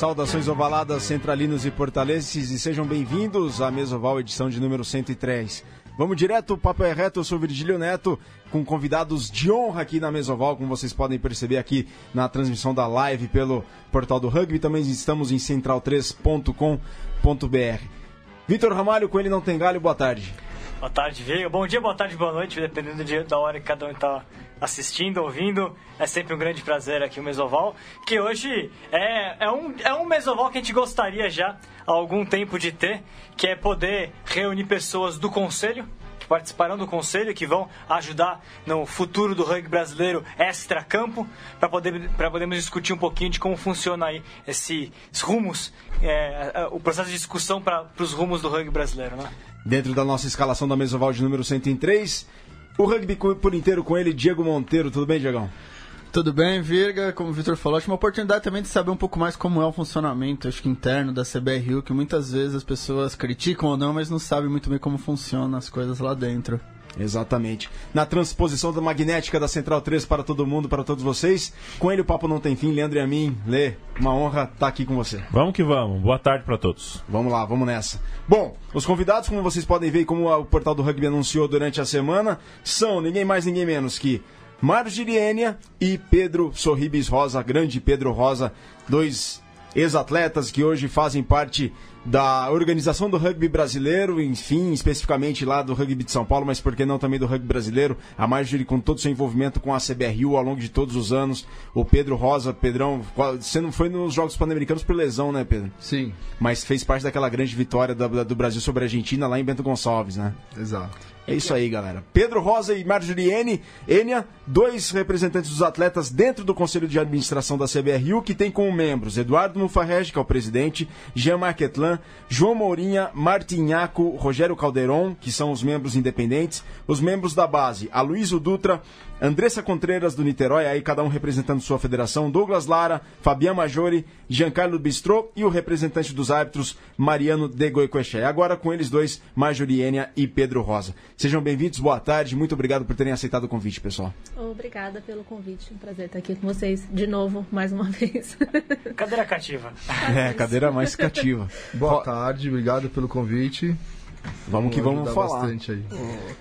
Saudações ovaladas, centralinos e portalenses, e sejam bem-vindos à Mesa Oval, edição de número 103. Vamos direto, o papo é reto, eu sou Virgílio Neto, com convidados de honra aqui na Mesa Oval, como vocês podem perceber aqui na transmissão da live pelo Portal do Rugby, também estamos em central3.com.br. Vitor Ramalho, com ele não tem galho, boa tarde. Boa tarde, Vitor. Bom dia, boa tarde, boa noite, dependendo da hora que cada um está assistindo, ouvindo. É sempre um grande prazer aqui o Mesoval, que hoje é um Mesoval que a gente gostaria já há algum tempo de ter, que é poder reunir pessoas do Conselho, que participarão do Conselho, que vão ajudar no futuro do rugby brasileiro extra-campo, para podermos discutir um pouquinho de como funciona aí esses rumos, o processo de discussão para os rumos do rugby brasileiro, né? Dentro da nossa escalação da Mesoval de número 103... O rugby por inteiro com ele, Diego Monteiro. Tudo bem, Diegão? Tudo bem, Virga. Como o Vitor falou, acho uma oportunidade também de saber um pouco mais como é o funcionamento, acho que interno da CBRU, que muitas vezes as pessoas criticam ou não, mas não sabem muito bem como funcionam as coisas lá dentro. Exatamente. Na transposição da magnética da Central 3 para todo mundo, para todos vocês, com ele o papo não tem fim, Leandro e a mim. Lê, uma honra estar aqui com você. Vamos que vamos, boa tarde para todos. Vamos lá, vamos nessa. Bom, os convidados, como vocês podem ver, como o Portal do Rugby anunciou durante a semana, são ninguém mais, ninguém menos que Marjorie Enya e Pedro Sorribes Rosa, grande Pedro Rosa, dois ex-atletas que hoje fazem parte da organização do rugby brasileiro, enfim, especificamente lá do rugby de São Paulo, mas por que não também do rugby brasileiro. A Marjorie com todo o seu envolvimento com a CBRU ao longo de todos os anos. O Pedro Rosa, Pedrão, você não foi nos Jogos Pan-Americanos por lesão, né, Pedro? Sim. Mas fez parte daquela grande vitória do Brasil sobre a Argentina lá em Bento Gonçalves, né? Exato. É isso aí, galera. Pedro Rosa e Marjorie Enya, dois representantes dos atletas dentro do Conselho de Administração da CBRU, que tem como membros Eduardo Mufarré, que é o presidente, Jean Marquetlan, João Mourinha Martinhaco, Rogério Calderon, que são os membros independentes, os membros da base, Aloysio Dutra, Andressa Contreras do Niterói, aí cada um representando sua federação, Douglas Lara, Fabián Majori, Giancarlo Bistrot e o representante dos árbitros, Mariano Degoequeshei. Agora com eles dois, Marjorie Enya e Pedro Rosa. Sejam bem-vindos, boa tarde, muito obrigado por terem aceitado o convite, pessoal. Obrigada pelo convite, um prazer estar aqui com vocês de novo, mais uma vez. Cadeira cativa. Cadeira mais cativa. Boa tarde, obrigado pelo convite. Vamos que vamos falar. Aí.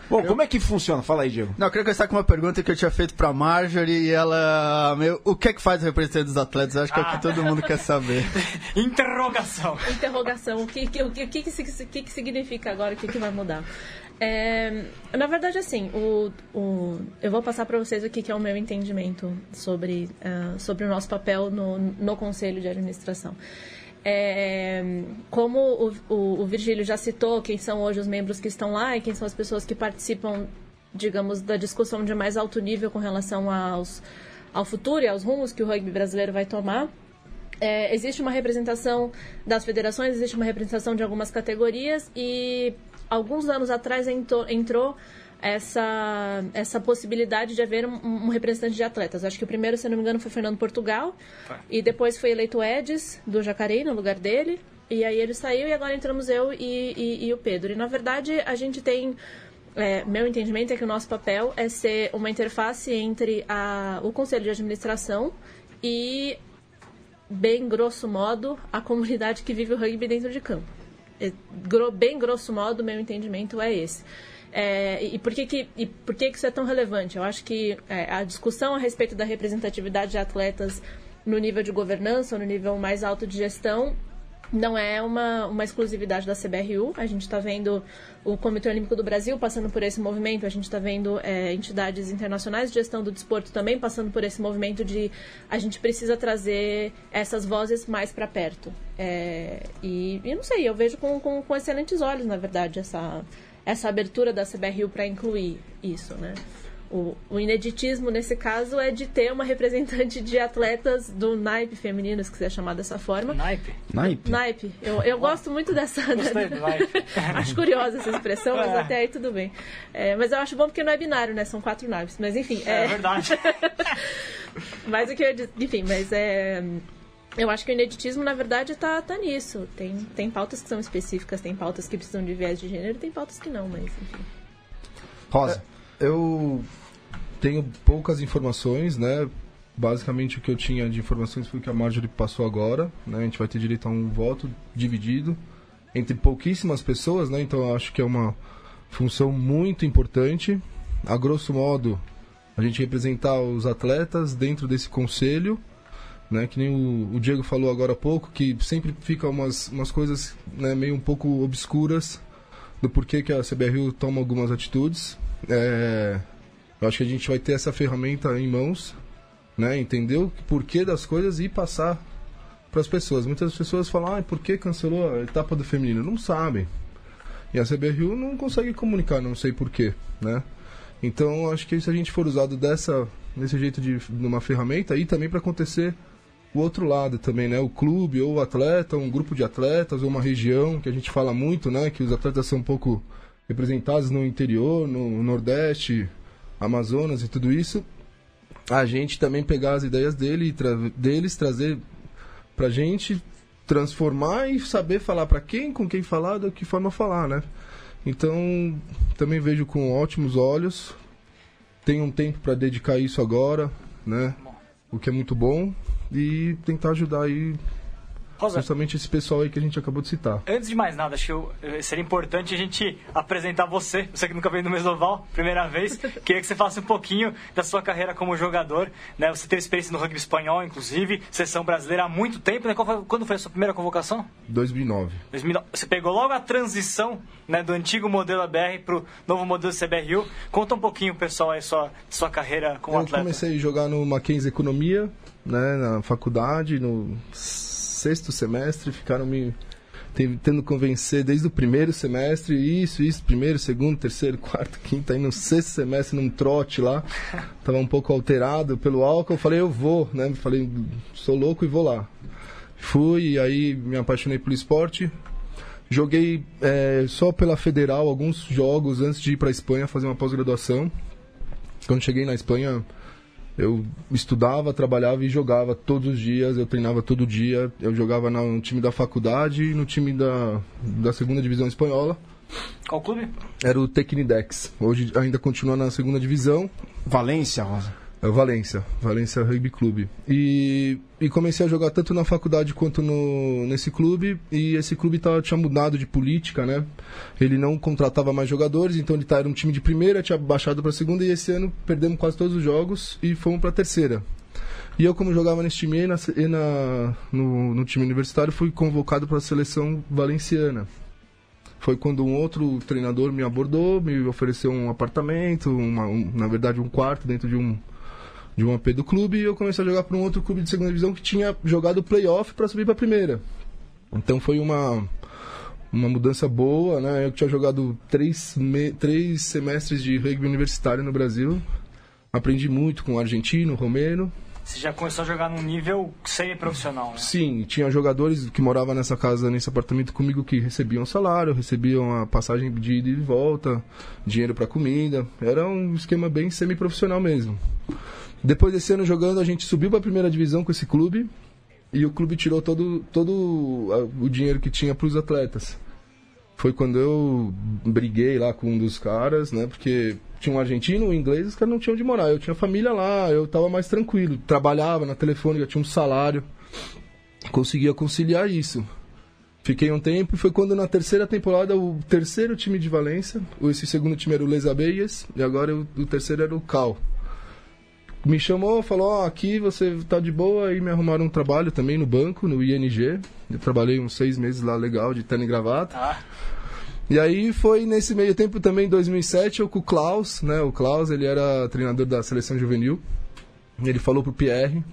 Bom, como é que funciona? Fala aí, Diego. Não, eu queria começar com uma pergunta que eu tinha feito pra Marjorie e ela... O que é que faz o representante dos atletas? Eu acho que é o que todo mundo quer saber. Interrogação. O que significa agora? O que vai mudar? Na verdade, assim, eu vou passar para vocês o que é o meu entendimento sobre o nosso papel no Conselho de Administração. Como o Virgílio já citou, quem são hoje os membros que estão lá e quem são as pessoas que participam, digamos, da discussão de mais alto nível com relação ao futuro e aos rumos que o rugby brasileiro vai tomar. Existe uma representação das federações, existe uma representação de algumas categorias e alguns anos atrás entrou essa possibilidade de haver um representante de atletas. Acho que o primeiro, se não me engano, foi Fernando Portugal. E depois foi eleito o Edes, do Jacareí, no lugar dele. E aí ele saiu e agora entramos eu e o Pedro. E, na verdade, a gente tem... meu entendimento é que o nosso papel é ser uma interface entre o Conselho de Administração e, bem grosso modo, a comunidade que vive o rugby dentro de campo. Bem grosso modo, meu entendimento é esse. E por que isso é tão relevante? Eu acho que a discussão a respeito da representatividade de atletas no nível de governança, no nível mais alto de gestão, não é uma exclusividade da CBRU. A gente está vendo o Comitê Olímpico do Brasil passando por esse movimento, a gente está vendo entidades internacionais de gestão do desporto também passando por esse movimento de a gente precisa trazer essas vozes mais para perto. E não sei, eu vejo com excelentes olhos, na verdade, essa abertura da CBRU para incluir isso, né? O ineditismo, nesse caso, é de ter uma representante de atletas do naipe feminino, se quiser chamar dessa forma. Naipe. Eu gosto muito dessa... Gostei do naipe. Acho curiosa essa expressão, mas até aí tudo bem. Mas eu acho bom porque não é binário, né? São 4 naipes. Mas, enfim... É verdade. Mas o que eu ia dizer... Enfim, mas é... Eu acho que o ineditismo, na verdade, tá nisso. Tem pautas que são específicas, tem pautas que precisam de viés de gênero, tem pautas que não, mas enfim. Rosa. Eu tenho poucas informações, né? Basicamente o que eu tinha de informações foi o que a Marjorie passou agora, né? A gente vai ter direito a um voto dividido entre pouquíssimas pessoas, né? Então eu acho que é uma função muito importante. A grosso modo, a gente representar os atletas dentro desse conselho, né? Que nem o Diego falou agora há pouco, que sempre ficam umas coisas, né, meio um pouco obscuras do porquê que a CBRU toma algumas atitudes. Eu acho que a gente vai ter essa ferramenta em mãos, né, entender o porquê das coisas e passar para as pessoas. Muitas pessoas falam, por que cancelou a etapa do feminino? Não sabem. E a CBRU não consegue comunicar, não sei porquê, né? Então, acho que se a gente for usado desse jeito de uma ferramenta, e também para acontecer o outro lado também, né? O clube ou o atleta, um grupo de atletas, ou uma região, que a gente fala muito, né? Que os atletas são um pouco representados no interior, no Nordeste, Amazonas e tudo isso. A gente também pegar as ideias deles, trazer pra gente, transformar e saber falar pra quem, com quem falar, de que forma falar, né? Então, também vejo com ótimos olhos. Tenho um tempo pra dedicar isso agora, né? O que é muito bom. E tentar ajudar aí, Rosa, justamente esse pessoal aí que a gente acabou de citar. Antes de mais nada, acho que seria importante a gente apresentar você que nunca veio no Mesoval, primeira vez. Queria que você falasse um pouquinho da sua carreira como jogador, né? Você teve experiência no rugby espanhol, inclusive, seleção brasileira há muito tempo, né? Quando foi a sua primeira convocação? 2009. Você pegou logo a transição, né, do antigo modelo ABR para o novo modelo CBRU. Conta um pouquinho, pessoal, aí sua carreira como atleta. Eu comecei a jogar no Mackenzie Economia, né, na faculdade, no sexto semestre, ficaram me tentando convencer desde o primeiro semestre, primeiro, segundo, terceiro, quarto, quinto, aí no sexto semestre, num trote lá, tava um pouco alterado pelo álcool, falei, eu vou, né, falei, sou louco e vou lá. Fui, e aí me apaixonei pelo esporte, joguei só pela Federal alguns jogos antes de ir para a Espanha fazer uma pós-graduação. Quando cheguei na Espanha, eu estudava, trabalhava e jogava todos os dias, eu treinava todo dia, eu jogava no time da faculdade e no time da segunda divisão espanhola. Qual clube? Era o Tecnidex, hoje ainda continua na segunda divisão. Valência, Rosa? É o Valência, Valência Rugby Clube. E comecei a jogar tanto na faculdade quanto nesse clube, e esse clube tinha mudado de política, né? Ele não contratava mais jogadores, então ele era um time de primeira, tinha baixado para segunda, e esse ano perdemos quase todos os jogos e fomos para terceira. E eu, como jogava nesse time no time universitário, fui convocado para a seleção valenciana. Foi quando um outro treinador me abordou, me ofereceu um apartamento, na verdade um quarto dentro de um AP do clube, e eu comecei a jogar para um outro clube de segunda divisão que tinha jogado playoff para subir para a primeira. Então foi uma mudança boa, né? Eu tinha jogado três semestres de rugby universitário no Brasil, aprendi muito com o argentino, o romeno. Você já começou a jogar num nível semi-profissional, né? Sim, tinha jogadores que moravam nessa casa, nesse apartamento comigo, que recebiam salário, recebiam a passagem de ida e volta, dinheiro para comida. Era um esquema bem semi-profissional mesmo. Depois desse ano jogando, a gente subiu para a primeira divisão com esse clube, e o clube tirou todo o dinheiro que tinha para os atletas. Foi quando eu briguei lá com um dos caras, né? Porque tinha um argentino, um inglês, os caras não tinham onde morar. Eu tinha família lá, eu tava mais tranquilo. Trabalhava na telefônica, tinha um salário. Conseguia conciliar isso. Fiquei um tempo, e foi quando na terceira temporada, o terceiro time de Valência, esse segundo time era o Les Abelhas, e agora o terceiro era o Cal. Me chamou, falou, aqui você tá de boa, e me arrumaram um trabalho também no banco, no ING. Eu trabalhei uns 6 meses lá, legal, de terno e gravata. E aí foi nesse meio tempo também, em 2007, eu com o Klaus, né? O Klaus, ele era treinador da seleção juvenil. Ele falou pro Pierre,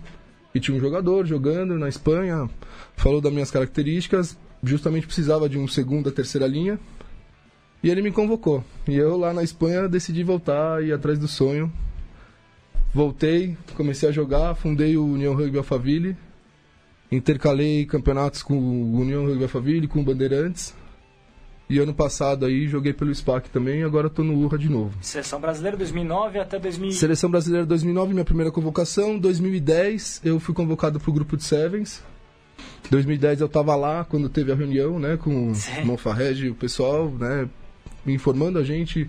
que tinha um jogador jogando na Espanha, falou das minhas características, justamente precisava de um segunda, terceira linha. E ele me convocou. E eu lá na Espanha decidi voltar, ir atrás do sonho. Voltei, comecei a jogar, fundei o União Rugby Alphaville, intercalei campeonatos com o União Rugby Alphaville, com o Bandeirantes, e ano passado aí joguei pelo SPAC também, e agora estou no URA de novo. Seleção Brasileira 2009 até 2000... Seleção Brasileira 2009, minha primeira convocação. 2010 eu fui convocado para o grupo de Sevens. 2010 eu estava lá quando teve a reunião, né, com o Monfarré e o pessoal, né, me informando a gente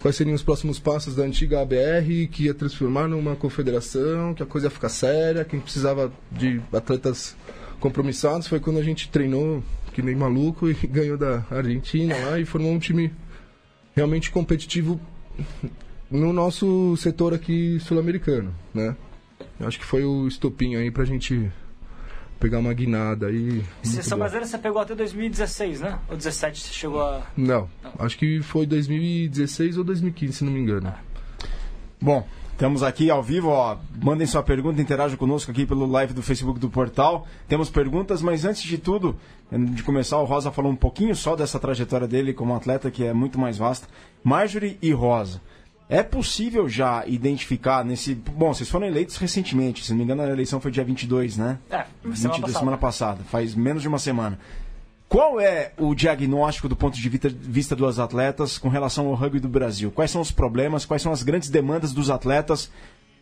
quais seriam os próximos passos da antiga ABR, que ia transformar numa confederação, que a coisa ia ficar séria, quem precisava de atletas compromissados. Foi quando a gente treinou que nem maluco e ganhou da Argentina lá e formou um time realmente competitivo no nosso setor aqui sul-americano, né? Acho que foi o estopim aí pra gente pegar uma guinada aí. Seleção brasileira você pegou até 2016, né? Ou 17 você chegou a... Não, acho que foi 2016 ou 2015, se não me engano. Bom, estamos aqui ao vivo, ó. Mandem sua pergunta, interajam conosco aqui pelo live do Facebook do Portal. Temos perguntas, mas antes de tudo, de começar, o Rosa falou um pouquinho só dessa trajetória dele como atleta, que é muito mais vasta. Marjorie e Rosa, é possível já identificar nesse... Bom, vocês foram eleitos recentemente, se não me engano a eleição foi dia 22, né? É, semana passada, faz menos de uma semana. Qual é o diagnóstico do ponto de vista dos atletas com relação ao rugby do Brasil? Quais são os problemas, quais são as grandes demandas dos atletas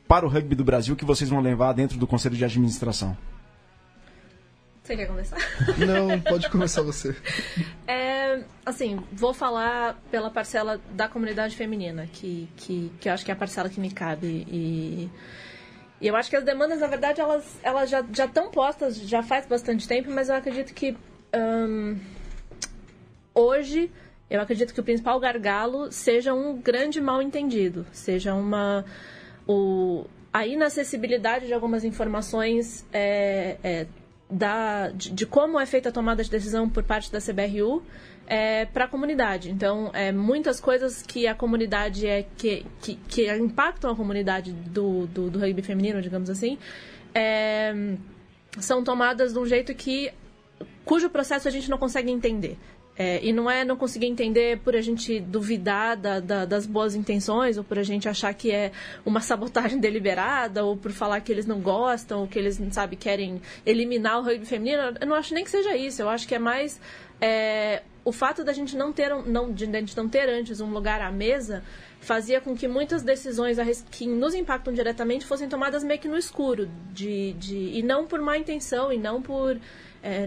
para o rugby do Brasil que vocês vão levar dentro do Conselho de Administração? Você quer começar? Não, pode começar você. Vou falar pela parcela da comunidade feminina, que eu acho que é a parcela que me cabe. E eu acho que as demandas, na verdade, elas já estão postas, já faz bastante tempo, mas eu acredito que hoje, eu acredito que o principal gargalo seja um grande mal-entendido, seja a inacessibilidade de algumas informações de como é feita a tomada de decisão por parte da CBRU para a comunidade. Então, muitas coisas que a comunidade que impactam a comunidade do rugby feminino, digamos assim, são tomadas de um jeito cujo processo a gente não consegue entender. E não é não conseguir entender por a gente duvidar das boas intenções, ou por a gente achar que é uma sabotagem deliberada, ou por falar que eles não gostam, ou que eles, sabe, querem eliminar o rugby feminino. Eu não acho nem que seja isso. Eu acho que é mais o fato da gente não ter antes um lugar à mesa fazia com que muitas decisões que nos impactam diretamente fossem tomadas meio que no escuro, e não por má intenção, e não por...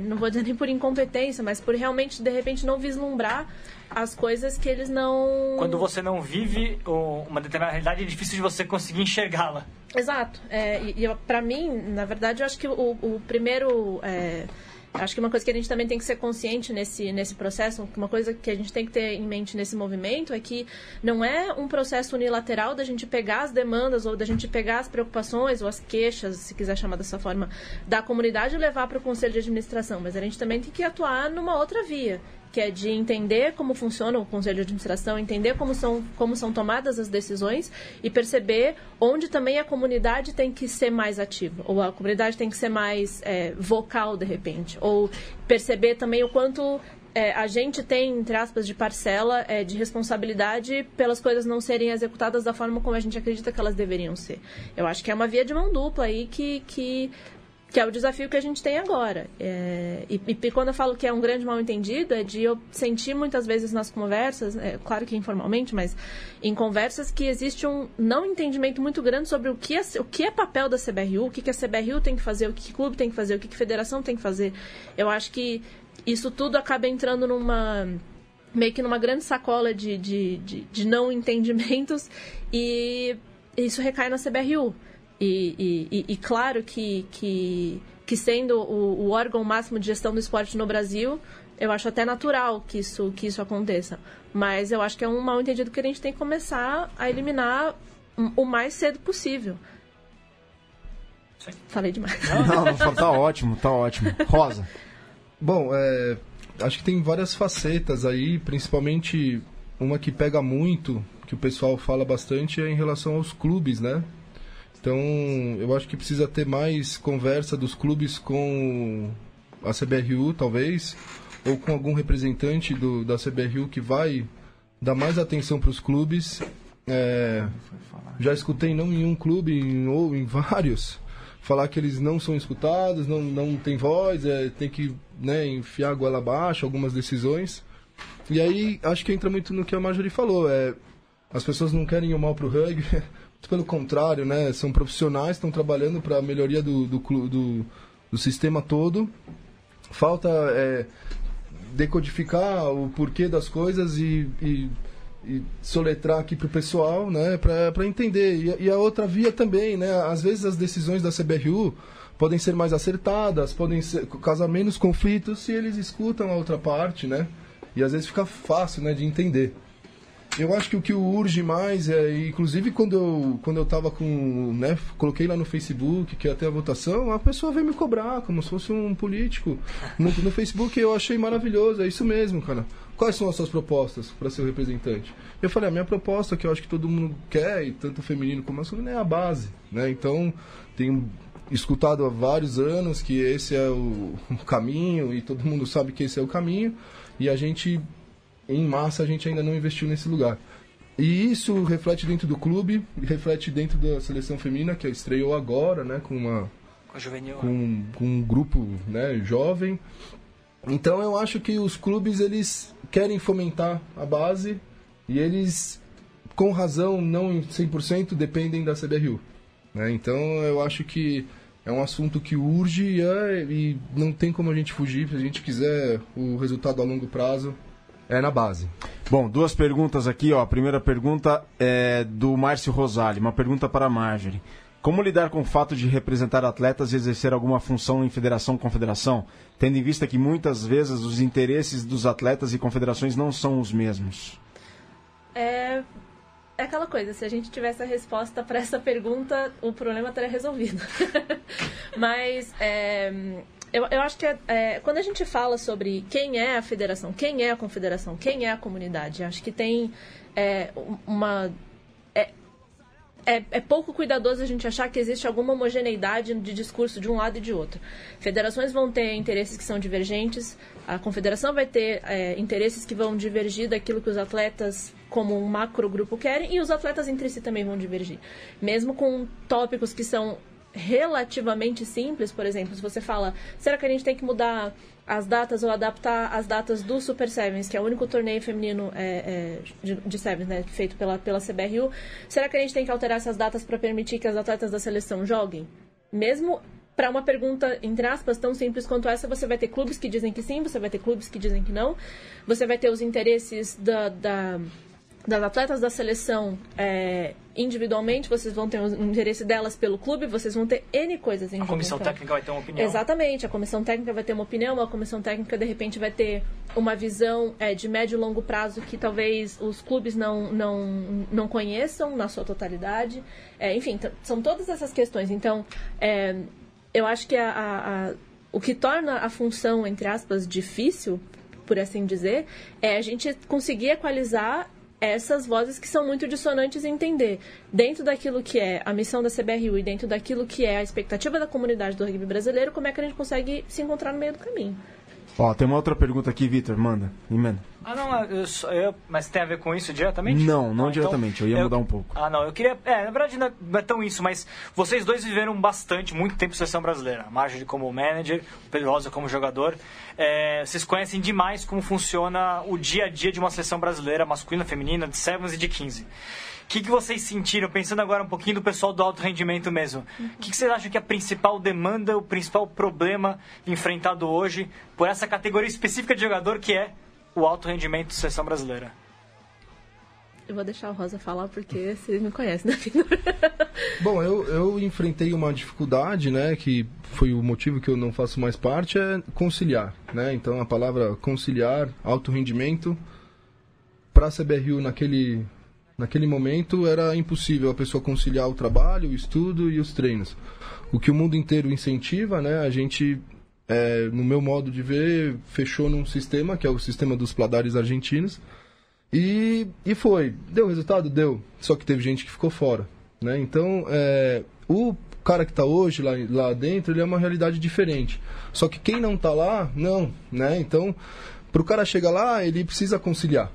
não vou dizer nem por incompetência, mas por realmente, de repente, não vislumbrar as coisas que eles não... Quando você não vive uma determinada realidade, é difícil de você conseguir enxergá-la. Exato. Para mim, na verdade, eu acho que o primeiro... acho que uma coisa que a gente também tem que ser consciente nesse processo, uma coisa que a gente tem que ter em mente nesse movimento é que não é um processo unilateral da gente pegar as demandas ou da gente pegar as preocupações ou as queixas, se quiser chamar dessa forma, da comunidade e levar para o Conselho de Administração, mas a gente também tem que atuar numa outra via, que é de entender como funciona o Conselho de Administração, entender como são tomadas as decisões e perceber onde também a comunidade tem que ser mais ativa, ou a comunidade tem que ser mais vocal, de repente, ou perceber também o quanto a gente tem, entre aspas, de parcela de responsabilidade pelas coisas não serem executadas da forma como a gente acredita que elas deveriam ser. Eu acho que é uma via de mão dupla aí que é o desafio que a gente tem agora. E quando eu falo que é um grande mal-entendido, é de eu sentir muitas vezes nas conversas, claro que informalmente, mas em conversas que existe um não entendimento muito grande sobre o que é papel da CBRU, o que a CBRU tem que fazer, o que o clube tem que fazer, o que a federação tem que fazer. Eu acho que isso tudo acaba entrando meio que numa grande sacola de não entendimentos, e isso recai na CBRU. E claro que sendo o órgão máximo de gestão do esporte no Brasil, eu acho até natural que isso aconteça. Mas eu acho que é um mal-entendido que a gente tem que começar a eliminar o mais cedo possível. Sim. Falei demais. Não, tá ótimo. Rosa. Bom, acho que tem várias facetas aí, principalmente uma que pega muito, que o pessoal fala bastante, é em relação aos clubes, né? Então, eu acho que precisa ter mais conversa dos clubes com a CBRU, talvez, ou com algum representante da CBRU que vai dar mais atenção para os clubes. Já escutei não em um clube, ou em vários, falar que eles não são escutados, não tem voz, tem que enfiar a goela abaixo algumas decisões. E aí, acho que entra muito no que a Marjorie falou, as pessoas não querem o mal para o rugby... Pelo contrário, né? São profissionais, estão trabalhando para a melhoria do sistema todo. Falta decodificar o porquê das coisas e e soletrar aqui para o pessoal, né, para entender. E a outra via também, né, às vezes as decisões da CBRU podem ser mais acertadas, podem ser, causar menos conflitos se eles escutam a outra parte, né? E às vezes fica fácil, né, de entender. Eu acho que o que urge mais é, inclusive quando eu tava com, né, coloquei lá no Facebook que ia ter a votação, a pessoa veio me cobrar como se fosse um político no Facebook. Eu achei maravilhoso, é isso mesmo, cara. Quais são as suas propostas para ser o representante? Eu falei, a minha proposta, que eu acho que todo mundo quer, e tanto feminino como masculino, é a base, né? Então, tenho escutado há vários anos que esse é o caminho, e todo mundo sabe que esse é o caminho, e a gente... em massa, a gente ainda não investiu nesse lugar. E isso reflete dentro do clube, reflete dentro da seleção feminina, que estreou agora, né, com um grupo, né, jovem. Então eu acho que os clubes, eles querem fomentar a base, e eles, com razão, não em 100%, dependem da CBRU, né? Então eu acho que é um assunto que urge, e não tem como a gente fugir. Se a gente quiser o resultado a longo prazo, é na base. Bom, duas perguntas aqui, ó. A primeira pergunta é do Márcio Rosali, uma pergunta para a Marjorie. Como lidar com o fato de representar atletas e exercer alguma função em federação ou confederação, tendo em vista que muitas vezes os interesses dos atletas e confederações não são os mesmos? É aquela coisa, se a gente tivesse a resposta para essa pergunta, o problema teria resolvido. Mas... Eu acho que quando a gente fala sobre quem é a federação, quem é a confederação, quem é a comunidade, acho que tem É pouco cuidadoso a gente achar que existe alguma homogeneidade de discurso de um lado e de outro. Federações vão ter interesses que são divergentes, a confederação vai ter interesses que vão divergir daquilo que os atletas como um macro grupo querem, e os atletas entre si também vão divergir. Mesmo com tópicos que são relativamente simples, por exemplo, se você fala, será que a gente tem que mudar as datas ou adaptar as datas do Super Sevens, que é o único torneio feminino de Sevens, né, feito pela CBRU, será que a gente tem que alterar essas datas para permitir que as atletas da seleção joguem? Mesmo para uma pergunta, entre aspas, tão simples quanto essa, você vai ter clubes que dizem que sim, você vai ter clubes que dizem que não, você vai ter os interesses das atletas da seleção individualmente, vocês vão ter o interesse delas pelo clube, vocês vão ter N coisas em A comissão técnica vai ter uma opinião. Exatamente, a comissão técnica vai ter uma opinião, a comissão técnica de repente vai ter uma visão de médio e longo prazo que talvez os clubes não conheçam na sua totalidade. Enfim, são todas essas questões. Então, eu acho que o que torna a função, entre aspas, difícil, por assim dizer, é a gente conseguir equalizar essas vozes que são muito dissonantes em entender, dentro daquilo que é a missão da CBRU e dentro daquilo que é a expectativa da comunidade do rugby brasileiro, como é que a gente consegue se encontrar no meio do caminho. Ó, tem uma outra pergunta aqui, Vitor, manda, emenda. Mas tem a ver com isso diretamente? Não, diretamente, então, eu ia mudar um pouco. Eu queria... na verdade não é tão isso, mas vocês dois viveram bastante, muito tempo seleção brasileira. A Marjorie como manager, o Pedro Rosa como jogador. Vocês conhecem demais como funciona o dia a dia de uma seleção brasileira, masculina, feminina, de sevens e de 15. O que vocês sentiram, pensando agora um pouquinho do pessoal do alto rendimento mesmo? O que vocês acham que é a principal demanda, o principal problema enfrentado hoje por essa categoria específica de jogador que é o alto rendimento da seleção brasileira? Eu vou deixar o Rosa falar porque você me conhece, né, Vitor? Bom, eu enfrentei uma dificuldade, né, que foi o motivo que eu não faço mais parte, é conciliar, né? Então a palavra conciliar, alto rendimento, para a CBRU naquele momento era impossível a pessoa conciliar o trabalho, o estudo e os treinos. O que o mundo inteiro incentiva, né? A gente, no meu modo de ver, fechou num sistema, que é o sistema dos pladares argentinos. E foi. Deu resultado? Deu. Só que teve gente que ficou fora, né? Então, o cara que está hoje lá dentro, ele é uma realidade diferente. Só que quem não está lá, não, né? Então, para o cara chegar lá, ele precisa conciliar,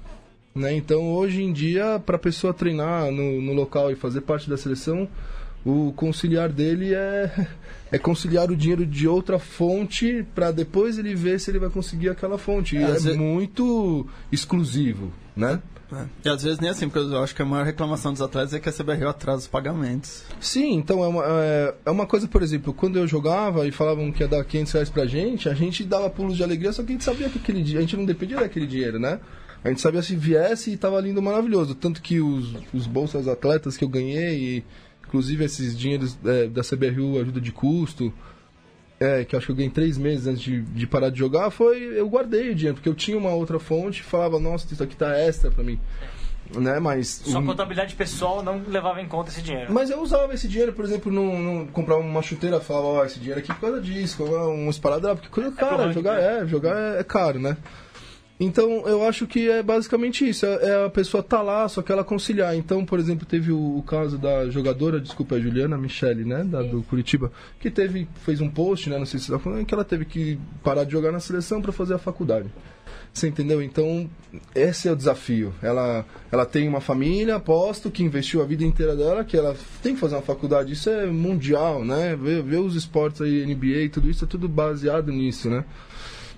né? Então, hoje em dia, para a pessoa treinar no local e fazer parte da seleção, o conciliar dele é conciliar o dinheiro de outra fonte para depois ele ver se ele vai conseguir aquela fonte. Muito exclusivo, né? E às vezes nem assim, porque eu acho que a maior reclamação dos atletas é que a CBRU atrasa os pagamentos. Sim, então é uma coisa, por exemplo, quando eu jogava e falavam que ia dar R$500 pra gente, a gente dava pulos de alegria, só que a gente sabia que aquele dia, a gente não dependia daquele dinheiro, né? A gente sabia se viesse e estava lindo, maravilhoso. Tanto que os bolsas atletas que eu ganhei, e, inclusive esses dinheiros da CBRU, ajuda de custo, que eu acho que eu ganhei 3 meses antes de parar de jogar, eu guardei o dinheiro, porque eu tinha uma outra fonte e falava, nossa, isso aqui tá extra para mim. Né, mas sua contabilidade pessoal não levava em conta esse dinheiro. Mas eu usava esse dinheiro, por exemplo, não comprava uma chuteira, falava, esse dinheiro aqui por causa disso, um esparadrapo, porque coisa cara, jogar é caro, né? Então eu acho que é basicamente isso, a pessoa tá lá, só que ela conciliar. Então, por exemplo, teve o caso da jogadora, desculpa, a Juliana, a Michele, né, do Curitiba, que fez um post, né, não sei se você tá falando, que ela teve que parar de jogar na seleção para fazer a faculdade. Você entendeu? Então, esse é o desafio. Ela tem uma família, aposto, que investiu a vida inteira dela, que ela tem que fazer uma faculdade. Isso é mundial, né? Ver os esportes aí, NBA, tudo isso é tudo baseado nisso, né?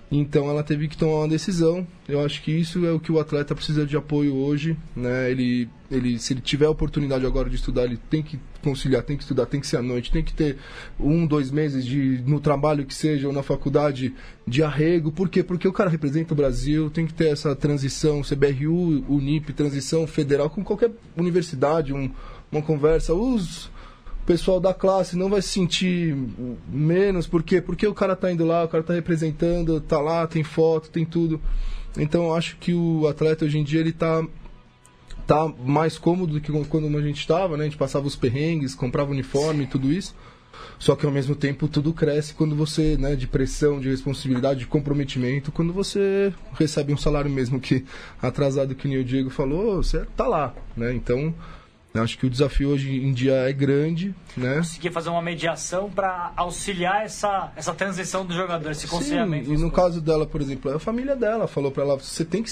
Então, ela teve que tomar uma decisão. Eu acho que isso é o que o atleta precisa de apoio hoje, né? Ele, se ele tiver a oportunidade agora de estudar, ele tem que conciliar, tem que estudar, tem que ser à noite, tem que ter 1-2 meses no trabalho que seja ou na faculdade de arrego. Por quê? Porque o cara representa o Brasil, tem que ter essa transição CBRU, Unip, transição federal com qualquer universidade, uma conversa. O pessoal da classe não vai se sentir menos. Por quê? Porque o cara tá indo lá, o cara tá representando, tá lá, tem foto, tem tudo. Então eu acho que o atleta hoje em dia ele tá mais cômodo do que quando a gente estava, né? A gente passava os perrengues, comprava uniforme e tudo isso. Só que ao mesmo tempo tudo cresce quando você, né, de pressão, de responsabilidade, de comprometimento, quando você recebe um salário mesmo que atrasado, que nem o Diego falou, você tá lá, né? Então, eu acho que o desafio hoje em dia é grande, né? Conseguir fazer uma mediação para auxiliar essa transição do jogador, esse conciliamento. Sim, e no caso dela, por exemplo, a família dela falou para ela, você tem que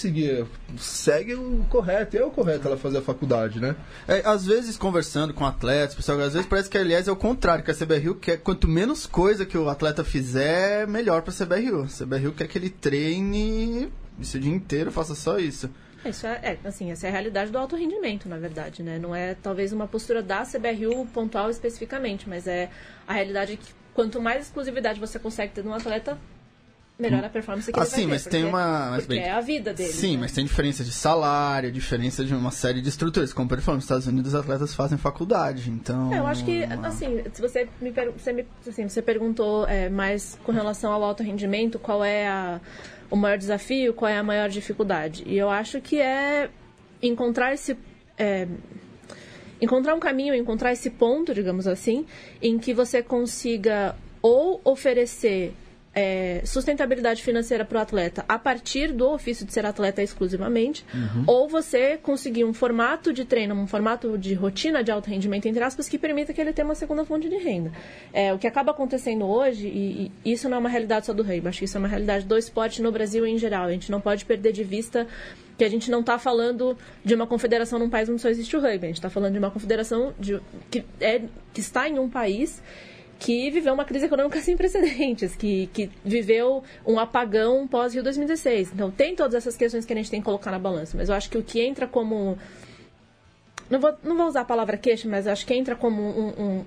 segue o correto, é o correto ela fazer a faculdade, né? Às vezes, conversando com atletas, pessoal, às vezes parece que, aliás, é o contrário, que a CBRU quer, quanto menos coisa que o atleta fizer, melhor para a CBRU. A CBRU quer que ele treine isso o dia inteiro, faça só isso. Isso assim, essa é a realidade do alto rendimento, na verdade, né? Não é, talvez, uma postura da CBRU pontual especificamente, mas é a realidade que quanto mais exclusividade você consegue ter num atleta, melhor a performance que ele vai ter. Mas tem porque é a vida dele. Sim, né? Mas tem diferença de salário, diferença de uma série de estruturas. Como por exemplo, nos Estados Unidos, os atletas fazem faculdade, então... eu acho que, assim, se você você perguntou mais com relação ao alto rendimento, qual é o maior desafio, qual é a maior dificuldade. E eu acho que é encontrar encontrar um caminho, encontrar esse ponto, digamos assim, em que você consiga ou oferecer sustentabilidade financeira para o atleta a partir do ofício de ser atleta exclusivamente, ou você conseguir um formato de treino, um formato de rotina de alto rendimento, entre aspas, que permita que ele tenha uma segunda fonte de renda. O que acaba acontecendo hoje, e isso não é uma realidade só do rugby, acho que isso é uma realidade do esporte no Brasil em geral. A gente não pode perder de vista que a gente não está falando de uma confederação num país onde só existe o rugby, a gente está falando de uma confederação que está em um país que viveu uma crise econômica sem precedentes, que viveu um apagão pós-Rio 2016. Então, tem todas essas questões que a gente tem que colocar na balança, mas eu acho que o que entra como... Não vou usar a palavra queixa, mas eu acho que entra como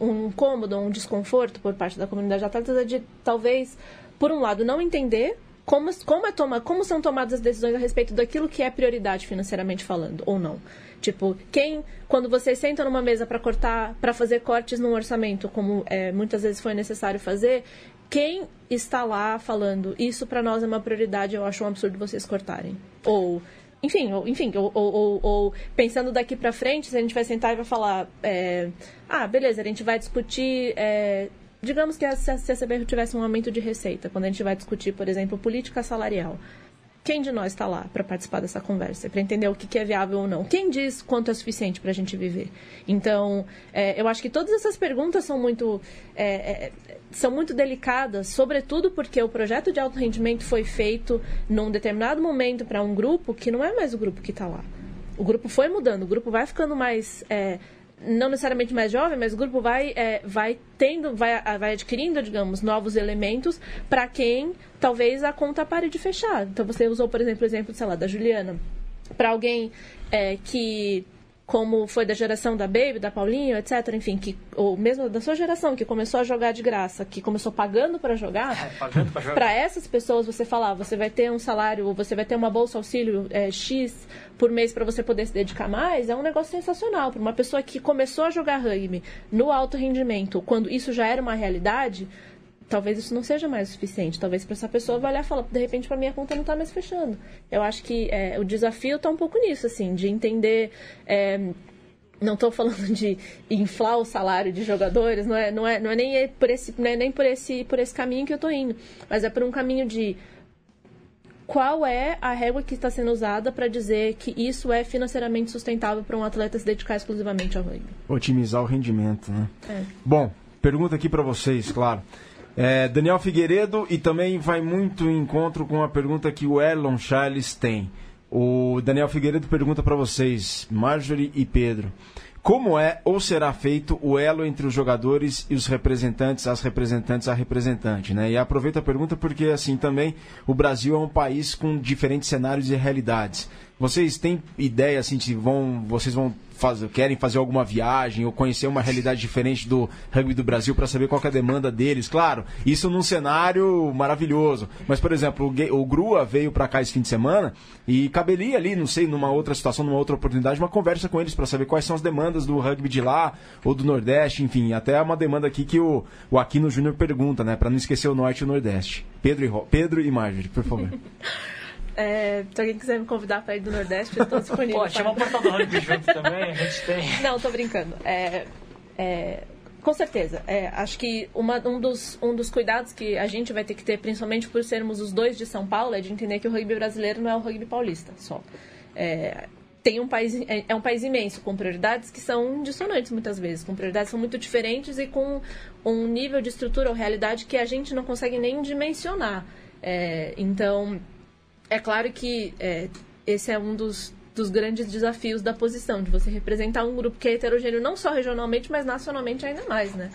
um incômodo, um desconforto por parte da comunidade atleta de, talvez, por um lado, não entender como são tomadas as decisões a respeito daquilo que é prioridade financeiramente falando, ou não. Tipo, quando vocês sentam numa mesa para fazer cortes num orçamento, como muitas vezes foi necessário fazer, quem está lá falando, isso para nós é uma prioridade, eu acho um absurdo vocês cortarem. Ou pensando daqui para frente, se a gente vai sentar e vai falar, beleza, a gente vai discutir... digamos que se a CBRU tivesse um aumento de receita, quando a gente vai discutir, por exemplo, política salarial, quem de nós está lá para participar dessa conversa, para entender o que é viável ou não? Quem diz quanto é suficiente para a gente viver? Então, eu acho que todas essas perguntas são muito delicadas, sobretudo porque o projeto de alto rendimento foi feito num determinado momento para um grupo que não é mais o grupo que está lá. O grupo foi mudando, o grupo vai ficando mais... não necessariamente mais jovem, mas o grupo vai adquirindo, digamos, novos elementos para quem talvez a conta pare de fechar. Então, você usou, por exemplo, o exemplo, sei lá, da Juliana. Para alguém que como foi da geração da Baby, da Paulinho, etc., enfim, que, ou mesmo da sua geração, que começou a jogar de graça, que começou pagando para jogar, para essas pessoas você falar, você vai ter um salário, você vai ter uma bolsa auxílio X por mês para você poder se dedicar mais, é um negócio sensacional. Para uma pessoa que começou a jogar rugby no alto rendimento, quando isso já era uma realidade, talvez isso não seja mais o suficiente. Talvez para essa pessoa vai olhar e falar, de repente, para mim a conta não está mais fechando. Eu acho que o desafio está um pouco nisso, assim, de entender... não estou falando de inflar o salário de jogadores, não é nem por esse, por esse caminho que eu estou indo, mas é por um caminho de... Qual é a régua que está sendo usada para dizer que isso é financeiramente sustentável para um atleta se dedicar exclusivamente ao rugby? Otimizar o rendimento, né? É. Bom, pergunta aqui para vocês, claro. Daniel Figueiredo, e também vai muito em encontro com a pergunta que o Elon Charles tem. O Daniel Figueiredo pergunta para vocês, Marjorie e Pedro, como é ou será feito o elo entre os jogadores e os representantes, as representantes, a representante, né? E aproveito a pergunta porque, assim, também o Brasil é um país com diferentes cenários e realidades. Vocês têm ideia, assim, se vocês vão querem fazer alguma viagem ou conhecer uma realidade diferente do rugby do Brasil para saber qual que é a demanda deles? Claro, isso num cenário maravilhoso. Mas, por exemplo, o Grua veio para cá esse fim de semana e caberia ali, não sei, numa outra situação, numa outra oportunidade, uma conversa com eles para saber quais são as demandas do rugby de lá ou do Nordeste, enfim. Até uma demanda aqui que o Aquino Júnior pergunta, né? Para não esquecer o Norte e o Nordeste. Pedro e Marjorie, por favor. Se alguém quiser me convidar para ir do Nordeste, eu estou disponível. Pô, chama o Portal do Rugby junto também, a gente tem. Não, estou brincando. Com certeza. Acho que um dos cuidados que a gente vai ter que ter, principalmente por sermos os dois de São Paulo, é de entender que o rugby brasileiro não é o rugby paulista só. É um país imenso, com prioridades que são dissonantes muitas vezes, com prioridades que são muito diferentes e com um nível de estrutura ou realidade que a gente não consegue nem dimensionar. Então... É claro que esse é um dos grandes desafios da posição, de você representar um grupo que é heterogêneo não só regionalmente, mas nacionalmente ainda mais, né?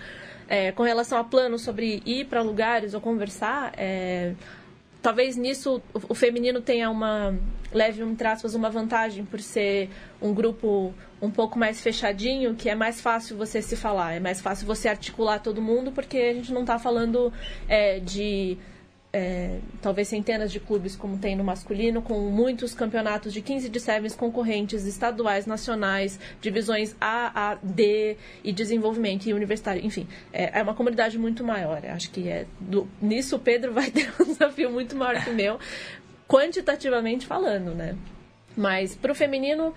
Com relação a planos sobre ir para lugares ou conversar, talvez nisso o feminino tenha uma vantagem por ser um grupo um pouco mais fechadinho, que é mais fácil você se falar, é mais fácil você articular todo mundo, porque a gente não está falando de... talvez centenas de clubes como tem no masculino, com muitos campeonatos de 15 de sevens concorrentes estaduais, nacionais, divisões A, D e desenvolvimento e universitário, enfim, é uma comunidade muito maior. Acho que nisso o Pedro vai ter um desafio muito maior que o meu, quantitativamente falando, né? Mas pro feminino,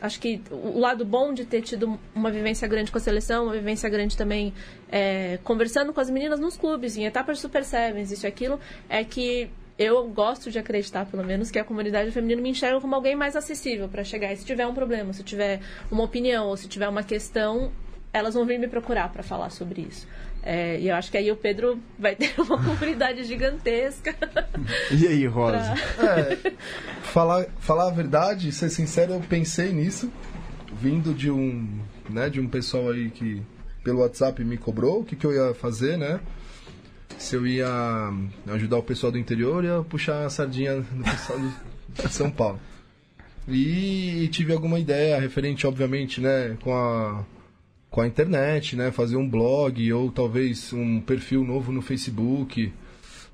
acho que o lado bom de ter tido uma vivência grande com a seleção, uma vivência grande também conversando com as meninas nos clubes, em etapas de Super Sevens, isso e aquilo, é que eu gosto de acreditar, pelo menos, que a comunidade feminina me enxerga como alguém mais acessível para chegar. E se tiver um problema, se tiver uma opinião ou se tiver uma questão, elas vão vir me procurar para falar sobre isso. E eu acho que aí o Pedro vai ter uma comunidade gigantesca. E aí, Rosa? Falar a verdade, ser sincero, eu pensei nisso, vindo de um pessoal aí que pelo WhatsApp me cobrou o que eu ia fazer, né? Se eu ia ajudar o pessoal do interior, eu ia puxar a sardinha do pessoal de São Paulo. E tive alguma ideia referente, obviamente, né, com a internet, né, fazer um blog ou talvez um perfil novo no Facebook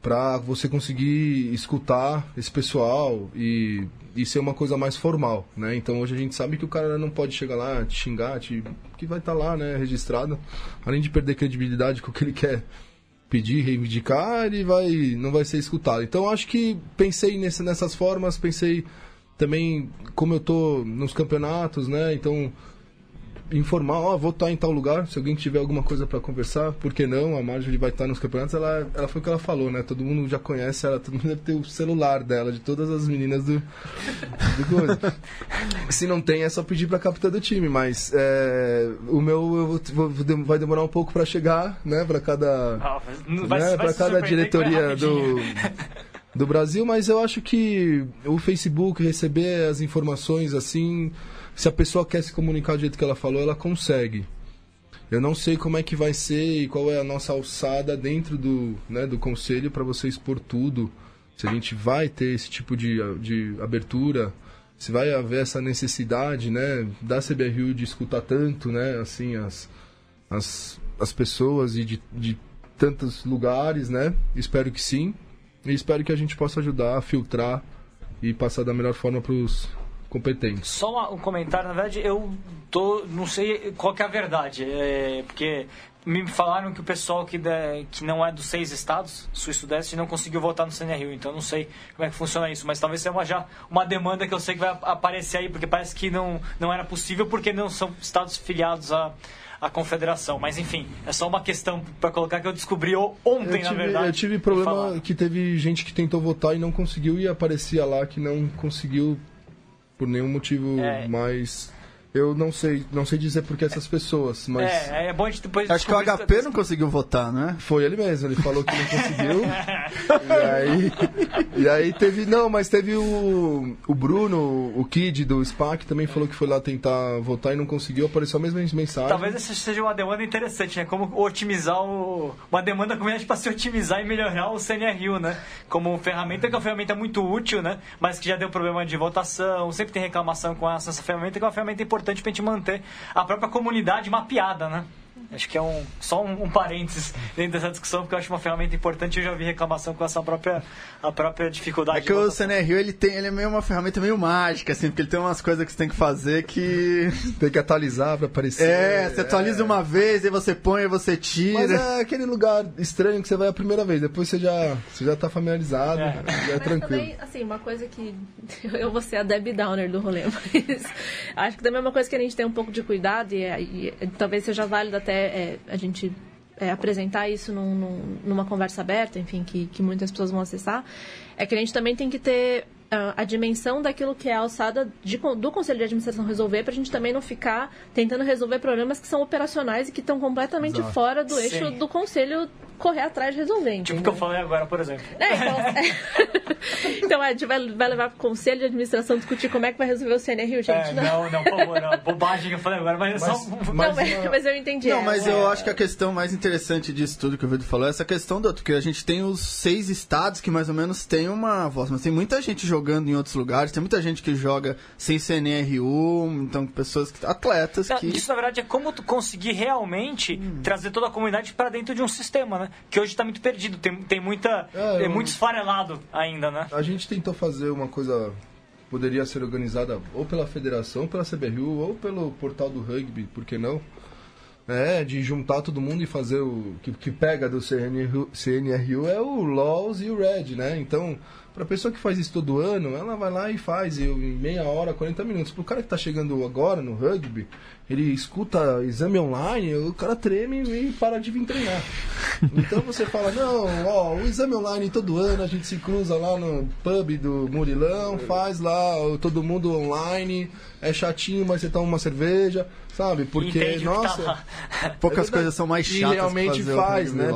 para você conseguir escutar esse pessoal e ser uma coisa mais formal, né? Então hoje a gente sabe que o cara não pode chegar lá, te xingar, que vai estar lá, né, registrado, além de perder credibilidade com o que ele quer pedir, reivindicar, ele não vai ser escutado. Então acho que pensei nessas formas, pensei também como eu tô nos campeonatos, né? Então informar, vou estar em tal lugar, se alguém tiver alguma coisa para conversar, por que não? A Marjorie vai estar nos campeonatos, ela foi o que ela falou, né? Todo mundo já conhece ela, todo mundo deve ter o celular dela, de todas as meninas do coisa. Se não tem, é só pedir para a capitã do time, mas o meu vai demorar um pouco para chegar, né? Para cada, né? Para cada diretoria do Brasil, mas eu acho que o Facebook receber as informações assim... Se a pessoa quer se comunicar do jeito que ela falou, ela consegue. Eu não sei como é que vai ser e qual é a nossa alçada dentro do conselho para você expor tudo. Se a gente vai ter esse tipo de abertura se vai haver essa necessidade, né, da CBRU de escutar tanto, né, assim, as pessoas e de tantos lugares, né? Espero que sim. E espero que a gente possa ajudar a filtrar e passar da melhor forma para os competentes. Só um comentário, na verdade, não sei qual que é a verdade, porque me falaram que o pessoal que não é dos 6 estados, sul e sudeste, não conseguiu votar no CNRU, então eu não sei como é que funciona isso, mas talvez seja uma demanda que eu sei que vai aparecer aí, porque parece que não era possível, porque não são estados filiados à confederação, mas enfim, é só uma questão para colocar que eu descobri ontem, na verdade. Eu tive problema que teve gente que tentou votar e não conseguiu, e aparecia lá que não conseguiu por nenhum motivo mais... Eu não sei dizer por que essas pessoas, mas... É bom a gente depois... Acho que o HP não conseguiu votar, né? Foi ele mesmo, ele falou que não conseguiu. E aí teve... Não, mas teve o Bruno, o Kid do SPAC, também falou que foi lá tentar votar e não conseguiu, apareceu a mesma mensagem. Talvez essa seja uma demanda interessante, né? Como otimizar uma demanda da comunidade para se otimizar e melhorar o CNRU, né? Como ferramenta, que é uma ferramenta muito útil, né? Mas que já deu problema de votação, sempre tem reclamação com essa ferramenta, que é uma ferramenta importante para a gente manter a própria comunidade mapeada, né? Acho que é só um parênteses dentro dessa discussão, porque eu acho uma ferramenta importante e eu já vi reclamação com essa própria dificuldade. É que o CNRU, ele é meio uma ferramenta meio mágica, assim, porque ele tem umas coisas que você tem que fazer que... Tem que atualizar para aparecer. Você atualiza uma vez, aí você põe, aí você tira. Mas é aquele lugar estranho que você vai a primeira vez, depois você já tá familiarizado, já é tranquilo. Mas também, assim, uma coisa que... Eu vou ser a Debbie Downer do rolê, mas... Acho que também é uma coisa que a gente tem um pouco de cuidado e talvez seja válido até a gente apresentar isso numa conversa aberta, enfim, que muitas pessoas vão acessar, é que a gente também tem que ter a dimensão daquilo que é a alçada do Conselho de Administração resolver, para a gente também não ficar tentando resolver problemas que são operacionais e que estão completamente fora do eixo do Conselho correr atrás de resolver. Tipo o que eu falei agora, por exemplo. Então a gente vai levar para o Conselho de Administração discutir como é que vai resolver o CNRU, gente. Não, por favor, não. Bobagem que eu falei agora, mas é só... Mas eu entendi. Não, mas eu acho que a questão mais interessante disso tudo que o Vitor falou é essa questão do outro, que a gente tem os 6 estados que mais ou menos tem uma voz, mas tem muita gente jogando em outros lugares, tem muita gente que joga sem CNRU, então pessoas atletas que... Isso, na verdade, é como tu conseguir realmente trazer toda a comunidade para dentro de um sistema, né? Que hoje está muito perdido, tem muita... É muito esfarelado ainda, né? A gente tentou fazer uma coisa... Poderia ser organizada ou pela Federação, ou pela CBRU, ou pelo Portal do Rugby, por que não? De juntar todo mundo e fazer o... Que pega do CNRU é o LOLS e o RED, né? Então... Pra pessoa que faz isso todo ano, ela vai lá e faz em meia hora, 40 minutos. Pro cara que tá chegando agora no rugby, ele escuta exame online, o cara treme e para de vir treinar. Então você fala, o exame online todo ano, a gente se cruza lá no pub do Murilão, faz lá todo mundo online, é chatinho, mas você toma uma cerveja, sabe? Porque, poucas coisas são mais chatas. E realmente faz, né?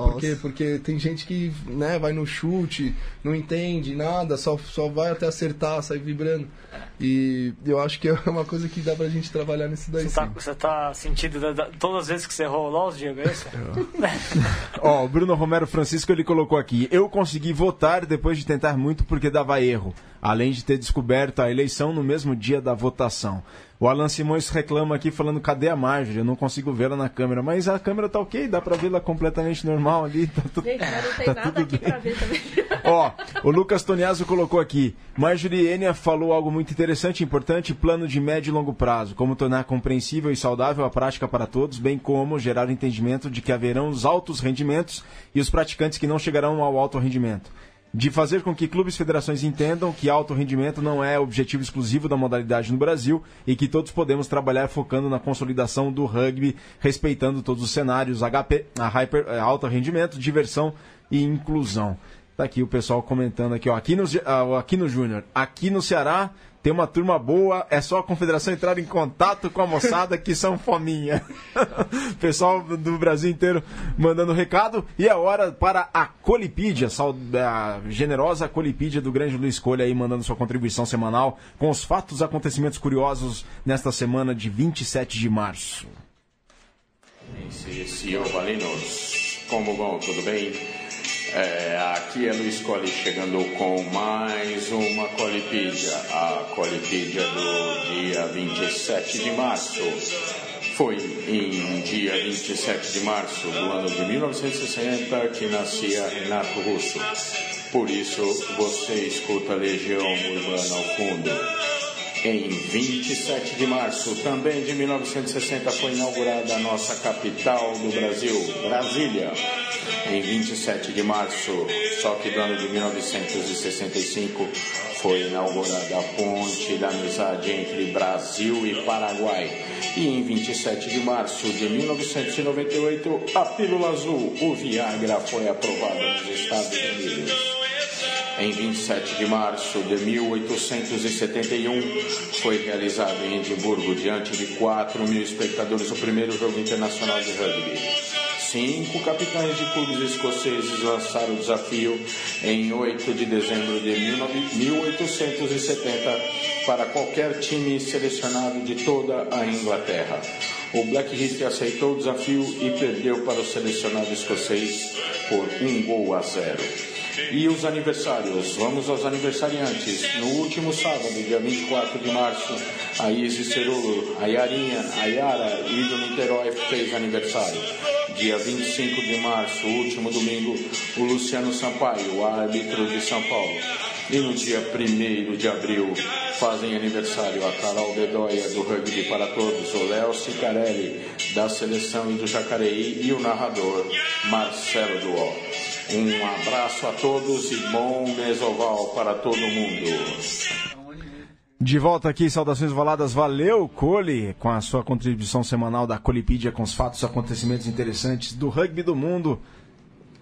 Porque tem gente que, né, vai no chute, não entende nada, só vai até acertar, sai vibrando. E eu acho que é uma coisa que dá pra gente trabalhar nisso daí. Você tá sentindo todas as vezes que você errou o LOL, Diego, é isso? Ó, o Bruno Romero Francisco, ele colocou aqui: eu consegui votar depois de tentar muito porque dava erro, além de ter descoberto a eleição no mesmo dia da votação. O Alan Simões reclama aqui falando: cadê a Marjorie? Eu não consigo vê-la na câmera. Mas a câmera tá ok, dá pra vê-la completamente normal ali. Gente, mas não tem nada aqui pra ver também. Ó, o Lucas Toniaso colocou aqui: Marjorie Enya falou algo muito interessante e importante, plano de médio e longo prazo, como tornar compreensível e saudável a prática para todos, bem como gerar o entendimento de que haverão os altos rendimentos e os praticantes que não chegarão ao alto rendimento. De fazer com que clubes e federações entendam que alto rendimento não é objetivo exclusivo da modalidade no Brasil e que todos podemos trabalhar focando na consolidação do rugby, respeitando todos os cenários, HP, alto rendimento, diversão e inclusão. Tá aqui o pessoal comentando aqui, ó, aqui no Júnior, aqui no Ceará tem uma turma boa, é só a confederação entrar em contato com a moçada que são fominha. Pessoal do Brasil inteiro mandando recado, e é hora para a Colipídia, a generosa Colipídia do grande Luiz Colli aí, mandando sua contribuição semanal com os fatos e acontecimentos curiosos nesta semana de 27 de março. Como vão? Tudo bem? Aqui é Luiz Colli chegando com mais uma Colipídia. A Colipídia do dia 27 de março. Foi em dia 27 de março do ano de 1960 que nascia Renato Russo. Por isso você escuta a Legião Urbana ao fundo. Em 27 de março, também de 1960, foi inaugurada a nossa capital do Brasil, Brasília. Em 27 de março, só que do ano de 1965, foi inaugurada a Ponte da Amizade entre Brasil e Paraguai. E em 27 de março de 1998, a Pílula Azul, o Viagra, foi aprovada nos Estados Unidos. Em 27 de março de 1871, foi realizado em Edimburgo, diante de 4.000 espectadores, o primeiro jogo internacional de rugby. 5 capitães de clubes escoceses lançaram o desafio em 8 de dezembro de 1870 para qualquer time selecionado de toda a Inglaterra. O Blackheath aceitou o desafio e perdeu para o selecionado escocês por 1-0. E os aniversários, vamos aos aniversariantes. No último sábado, dia 24 de março, a Isis Cerulo, a Yarinha, a Yara e do Niterói fez aniversário. Dia 25 de março, último domingo, o Luciano Sampaio, o árbitro de São Paulo. E no dia 1º de abril, fazem aniversário a Carol Bedoya, do Rugby para Todos, o Léo Cicarelli, da Seleção e do Jacareí, e o narrador Marcelo Duó. Um abraço a todos e bom mesoval para todo mundo. De volta aqui, saudações valadas, valeu Colli, com a sua contribuição semanal da Colipídia, com os fatos e acontecimentos interessantes do rugby do mundo,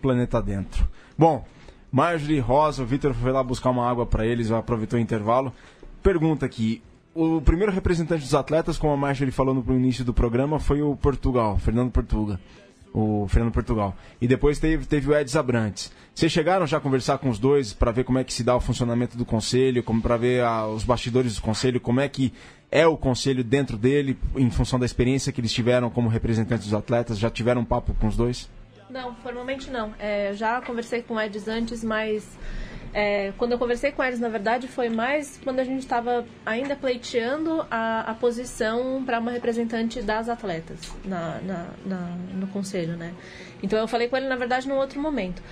planeta dentro. Bom, Marjorie Rosa, o Vitor foi lá buscar uma água para eles, aproveitou o intervalo. Pergunta aqui, o primeiro representante dos atletas, como a Marjorie falou no início do programa, foi o Portugal, Fernando Portugal. E depois teve o Edes Abrantes. Vocês chegaram já a conversar com os dois para ver como é que se dá o funcionamento do conselho, para ver os bastidores do conselho, como é que é o conselho dentro dele, em função da experiência que eles tiveram como representantes dos atletas? Já tiveram um papo com os dois? Não, formalmente não. Já conversei com o Edes antes, mas... quando eu conversei com eles, na verdade, foi mais quando a gente estava ainda pleiteando a posição para uma representante das atletas no conselho, né? Então, eu falei com ele, na verdade, num outro momento.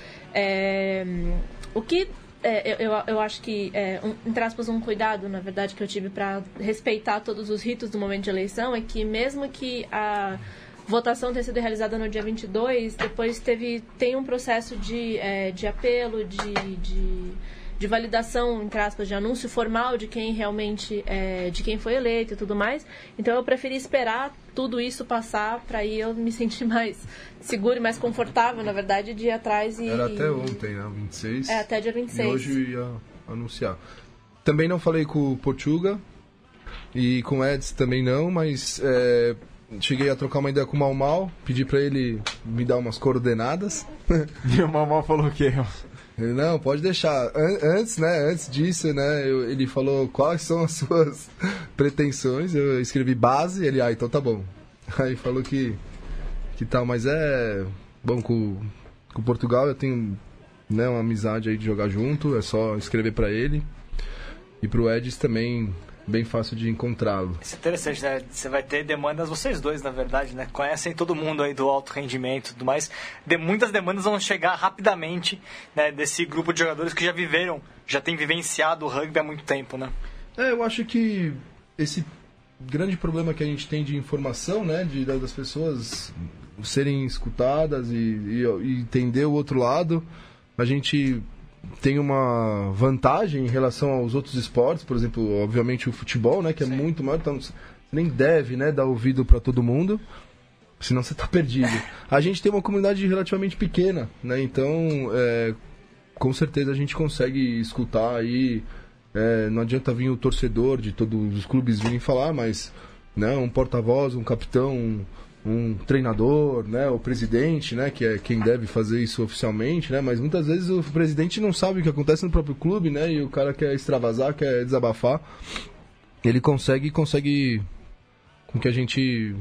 Eu acho que, entre aspas, um cuidado, na verdade, que eu tive para respeitar todos os ritos do momento de eleição é que, mesmo que a votação ter sido realizada no dia 22, depois tem um processo de apelo, de validação, entre aspas, de anúncio formal de quem realmente, de quem foi eleito e tudo mais. Então eu preferi esperar tudo isso passar para aí eu me sentir mais segura e mais confortável, na verdade, de ir atrás e... Era até ontem, né? 26. Até dia 26. E hoje eu ia anunciar. Também não falei com o Portuga e com o Edes também não, mas... cheguei a trocar uma ideia com o Mau Mau, pedi pra ele me dar umas coordenadas. E o Mau Mau falou o quê? Ele, não, pode deixar. Antes disso, ele falou quais são as suas pretensões. Eu escrevi base, ele, então tá bom. Aí falou que tal, mas bom, com o Portugal eu tenho, né, uma amizade aí de jogar junto, é só escrever pra ele. E pro Edes também... bem fácil de encontrá-lo. Isso é interessante, né? Você vai ter demandas, vocês dois, na verdade, né? Conhecem todo mundo aí do alto rendimento e tudo mais. Muitas demandas vão chegar rapidamente, né? Desse grupo de jogadores que já tem vivenciado o rugby há muito tempo, né? Eu acho que esse grande problema que a gente tem de informação, né? Das pessoas serem escutadas e entender o outro lado, a gente... tem uma vantagem em relação aos outros esportes, por exemplo, obviamente o futebol, né, que é muito maior, então você nem deve, né, dar ouvido para todo mundo, senão você está perdido. A gente tem uma comunidade relativamente pequena, né, então com certeza a gente consegue escutar aí, não adianta vir o torcedor de todos os clubes virem falar, mas, né, um porta-voz, um capitão, um treinador, né, o presidente, né, que é quem deve fazer isso oficialmente, né, mas muitas vezes o presidente não sabe o que acontece no próprio clube, né, e o cara quer extravasar, quer desabafar, ele consegue com que a gente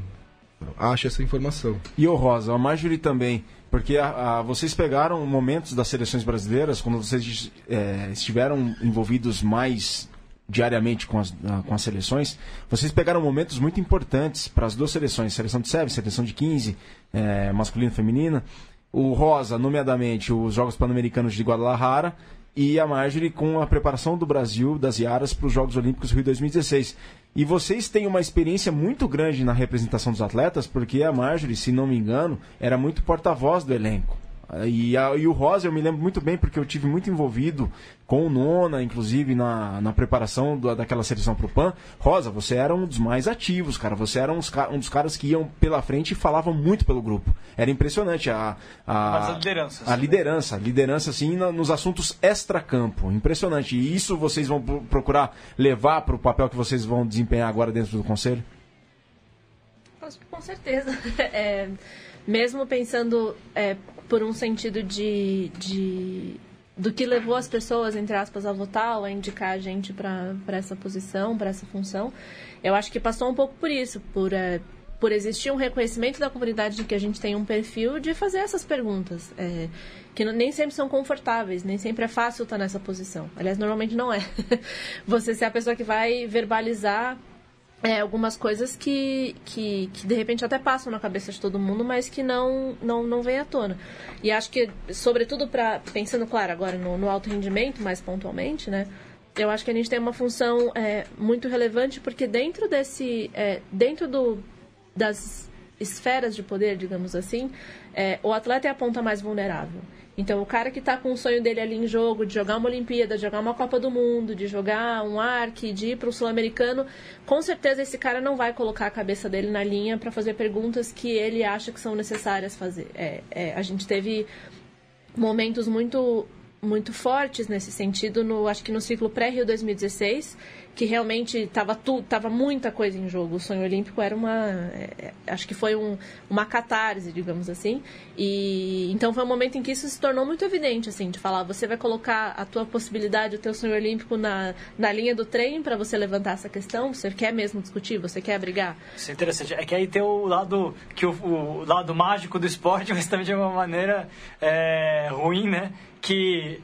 ache essa informação. E o Rosa, a Marjorie também, Porque vocês pegaram momentos das seleções brasileiras, quando vocês estiveram envolvidos mais diariamente com as seleções, vocês pegaram momentos muito importantes para as duas seleções, seleção de 7, seleção de 15, masculino e feminina, o Rosa, nomeadamente, os Jogos Pan-Americanos de Guadalajara, e a Marjorie com a preparação do Brasil, das Iaras, para os Jogos Olímpicos Rio 2016. E vocês têm uma experiência muito grande na representação dos atletas, porque a Marjorie, se não me engano, era muito porta-voz do elenco. E o Rosa eu me lembro muito bem, porque eu tive muito envolvido com o Nona, inclusive na preparação daquela seleção pro PAN. Rosa, você era um dos mais ativos, cara. Você era um dos caras que iam pela frente e falavam muito pelo grupo. Era impressionante a liderança. A liderança, assim, nos assuntos extra-campo. Impressionante. E isso vocês vão procurar levar pro papel que vocês vão desempenhar agora dentro do conselho? Com certeza. Mesmo pensando por um sentido do que levou as pessoas, entre aspas, a votar ou a indicar a gente para essa posição, para essa função, eu acho que passou um pouco por isso, por existir um reconhecimento da comunidade de que a gente tem um perfil de fazer essas perguntas, que nem sempre são confortáveis, nem sempre é fácil estar nessa posição. Aliás, normalmente não é. Você ser a pessoa que vai verbalizar algumas coisas que de repente até passam na cabeça de todo mundo, mas que não vem à tona. E acho que, sobretudo, pensando, claro, agora no alto rendimento, mais pontualmente, né? Eu acho que a gente tem uma função muito relevante, porque dentro das esferas de poder, digamos assim, o atleta é a ponta mais vulnerável. Então, o cara que está com o sonho dele ali em jogo, de jogar uma Olimpíada, de jogar uma Copa do Mundo, de jogar um ARC, de ir para o Sul-Americano, com certeza esse cara não vai colocar a cabeça dele na linha para fazer perguntas que ele acha que são necessárias fazer. A gente teve momentos muito, muito fortes nesse sentido, acho que no ciclo pré-Rio 2016, que realmente estava muita coisa em jogo. O sonho olímpico era acho que foi uma catarse, digamos assim. E então foi um momento em que isso se tornou muito evidente, assim, de falar, você vai colocar a tua possibilidade, o teu sonho olímpico na linha do trem para você levantar essa questão? Você quer mesmo discutir? Você quer brigar? Isso é interessante. É que aí tem o lado, o lado mágico do esporte, mas também de uma maneira ruim, né? Que,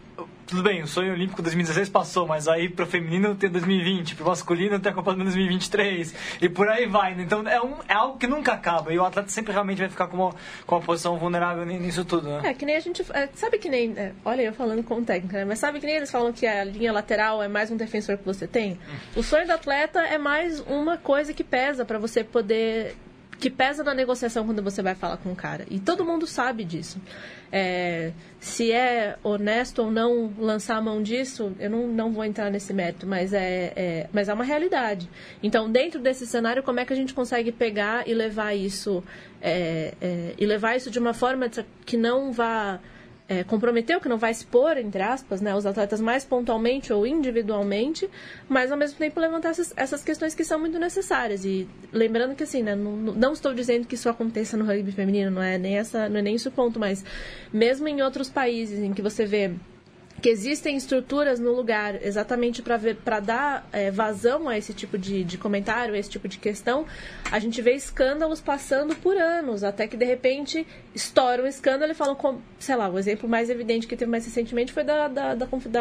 tudo bem, o sonho olímpico 2016 passou, mas aí para o feminino tem 2020, para o masculino tem a Copa do Mundo 2023, e por aí vai, né? Então é algo que nunca acaba, e o atleta sempre realmente vai ficar com uma posição vulnerável nisso tudo, né? Que nem a gente, sabe que nem, olha eu falando como técnica, né? Mas sabe que nem eles falam que a linha lateral é mais um defensor que você tem? O sonho do atleta é mais uma coisa que pesa para você poder... que pesa na negociação quando você vai falar com o cara. E todo mundo sabe disso. Se é honesto ou não lançar a mão disso, eu não vou entrar nesse mérito, mas é uma realidade. Então, dentro desse cenário, como é que a gente consegue pegar e levar isso, e levar isso de uma forma que não vá comprometer, que não vai expor, entre aspas, né, os atletas mais pontualmente ou individualmente, mas ao mesmo tempo levantar essas questões que são muito necessárias. E lembrando que, assim, né, não estou dizendo que isso aconteça no rugby feminino, não é nem esse o ponto, mas mesmo em outros países em que você vê que existem estruturas no lugar exatamente para dar vazão a esse tipo de comentário, a esse tipo de questão, a gente vê escândalos passando por anos, até que de repente estoura um escândalo e falam, sei lá, o exemplo mais evidente que teve mais recentemente foi da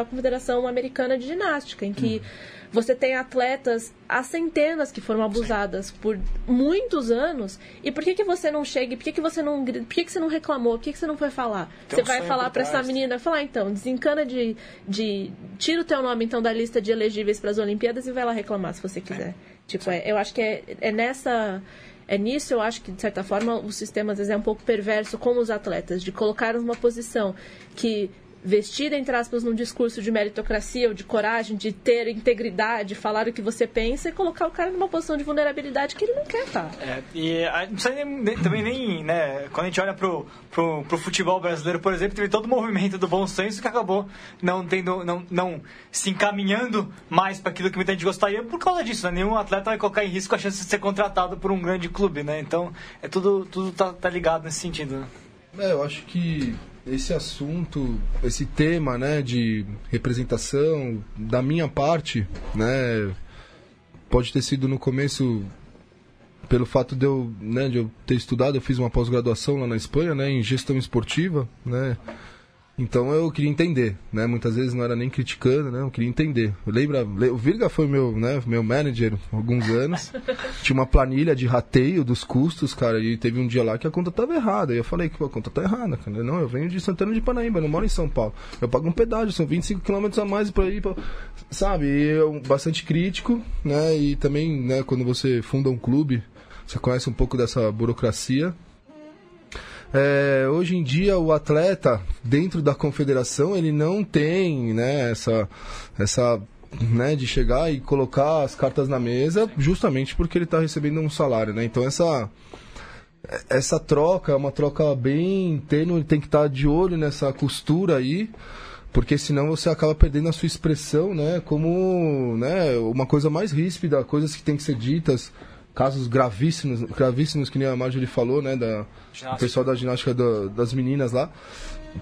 Confederação Americana de Ginástica, em que você tem atletas, há centenas que foram abusadas por muitos anos, e por que você não chega, por que você não reclamou, por que você não foi falar? Então, você vai falar para essa menina, falar, então, desencana de tira o teu nome, então, da lista de elegíveis para as Olimpíadas e vai lá reclamar, se você quiser. Eu acho que nisso eu acho que, de certa forma, o sistema, às vezes, é um pouco perverso com os atletas, de colocar uma posição que... vestida, entre aspas, num discurso de meritocracia ou de coragem, de ter integridade, falar o que você pensa e colocar o cara numa posição de vulnerabilidade que ele não quer estar. E não precisa também nem, né, quando a gente olha pro futebol brasileiro, por exemplo, teve todo o movimento do bom senso que acabou não se encaminhando mais para aquilo que muita gente gostaria por causa disso, né? Nenhum atleta vai colocar em risco a chance de ser contratado por um grande clube, né? Então, tudo tá ligado nesse sentido, né? Eu acho que esse assunto, esse tema, né, de representação, da minha parte, né, pode ter sido no começo pelo fato de eu, né, de eu ter estudado, eu fiz uma pós-graduação lá na Espanha, né, em gestão esportiva, né. Então eu queria entender, né? Muitas vezes não era nem criticando, né? Eu queria entender. Eu lembro, o Virga foi meu, né, meu manager há alguns anos. Tinha uma planilha de rateio dos custos, cara, e teve um dia lá que a conta tava errada. E eu falei que a conta tá errada, cara. Não, eu venho de Santana de Parnaíba, não moro em São Paulo. Eu pago um pedágio, são 25 km a mais para ir, pra... sabe? E eu bastante crítico, né? E também, né, quando você funda um clube, você conhece um pouco dessa burocracia. É, hoje em dia o atleta dentro da confederação ele não tem, né, essa né, de chegar e colocar as cartas na mesa justamente porque ele está recebendo um salário, né? Então essa troca é uma troca bem tênue, tem que estar de olho nessa costura aí, porque senão você acaba perdendo a sua expressão, né, como, né, uma coisa mais ríspida, coisas que tem que ser ditas. Casos gravíssimos, gravíssimos, que nem a Marjorie falou, né, do pessoal da ginástica das meninas lá,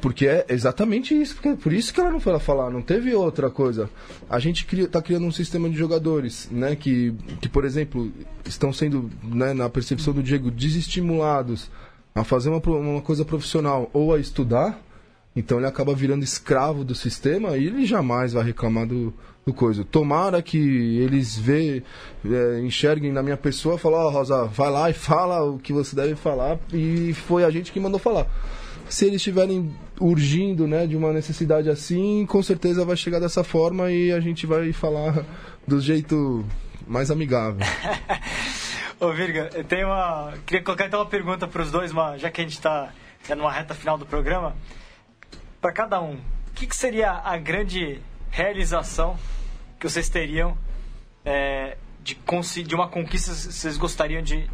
porque é exatamente isso, porque é por isso que ela não foi lá falar, não teve outra coisa. A gente está criando um sistema de jogadores, né, que por exemplo, estão sendo, né, na percepção do Diego, desestimulados a fazer uma coisa profissional ou a estudar, então ele acaba virando escravo do sistema e ele jamais vai reclamar do coisa. Tomara que eles enxerguem na minha pessoa e falem, ó, Rosa, vai lá e fala o que você deve falar, e foi a gente que mandou falar. Se eles estiverem urgindo, né, de uma necessidade assim, com certeza vai chegar dessa forma e a gente vai falar do jeito mais amigável. Ô Virga, eu tenho queria colocar então uma pergunta para os dois, já que a gente está numa reta final do programa. Para cada um, o que seria a grande realização que vocês teriam de uma conquista que vocês gostariam de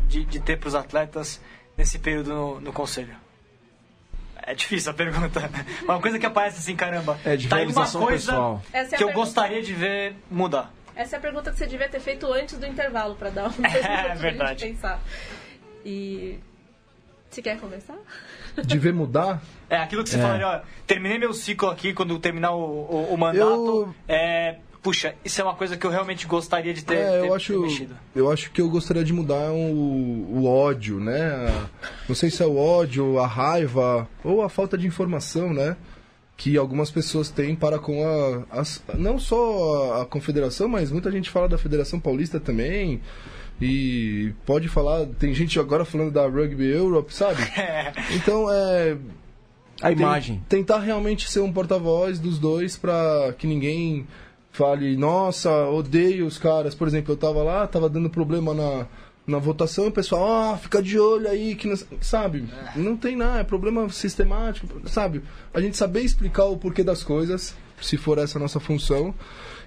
ter para os atletas nesse período no conselho? É difícil a pergunta. Uma coisa que aparece assim, caramba. É de realização uma coisa pessoal. Que eu gostaria de ver mudar. Essa é a pergunta que você devia ter feito antes do intervalo para dar um tempo de pensar. E... Você quer conversar? De ver mudar? É, aquilo que você falaria, ó, terminei meu ciclo aqui, quando terminar o mandato, puxa, isso é uma coisa que eu realmente gostaria de ter mexido. Eu acho que eu gostaria de mudar o ódio, né? Não sei se é o ódio, a raiva, ou a falta de informação, né? Que algumas pessoas têm para com não só a confederação, mas muita gente fala da Federação Paulista também. E pode falar, tem gente agora falando da Rugby Europe, sabe? Então imagem. Tentar realmente ser um porta-voz dos dois pra que ninguém fale, nossa, odeio os caras. Por exemplo, eu tava lá, tava dando problema na votação, o pessoal, fica de olho aí, que não, sabe? Não tem nada, é problema sistemático, sabe? A gente saber explicar o porquê das coisas, se for essa a nossa função.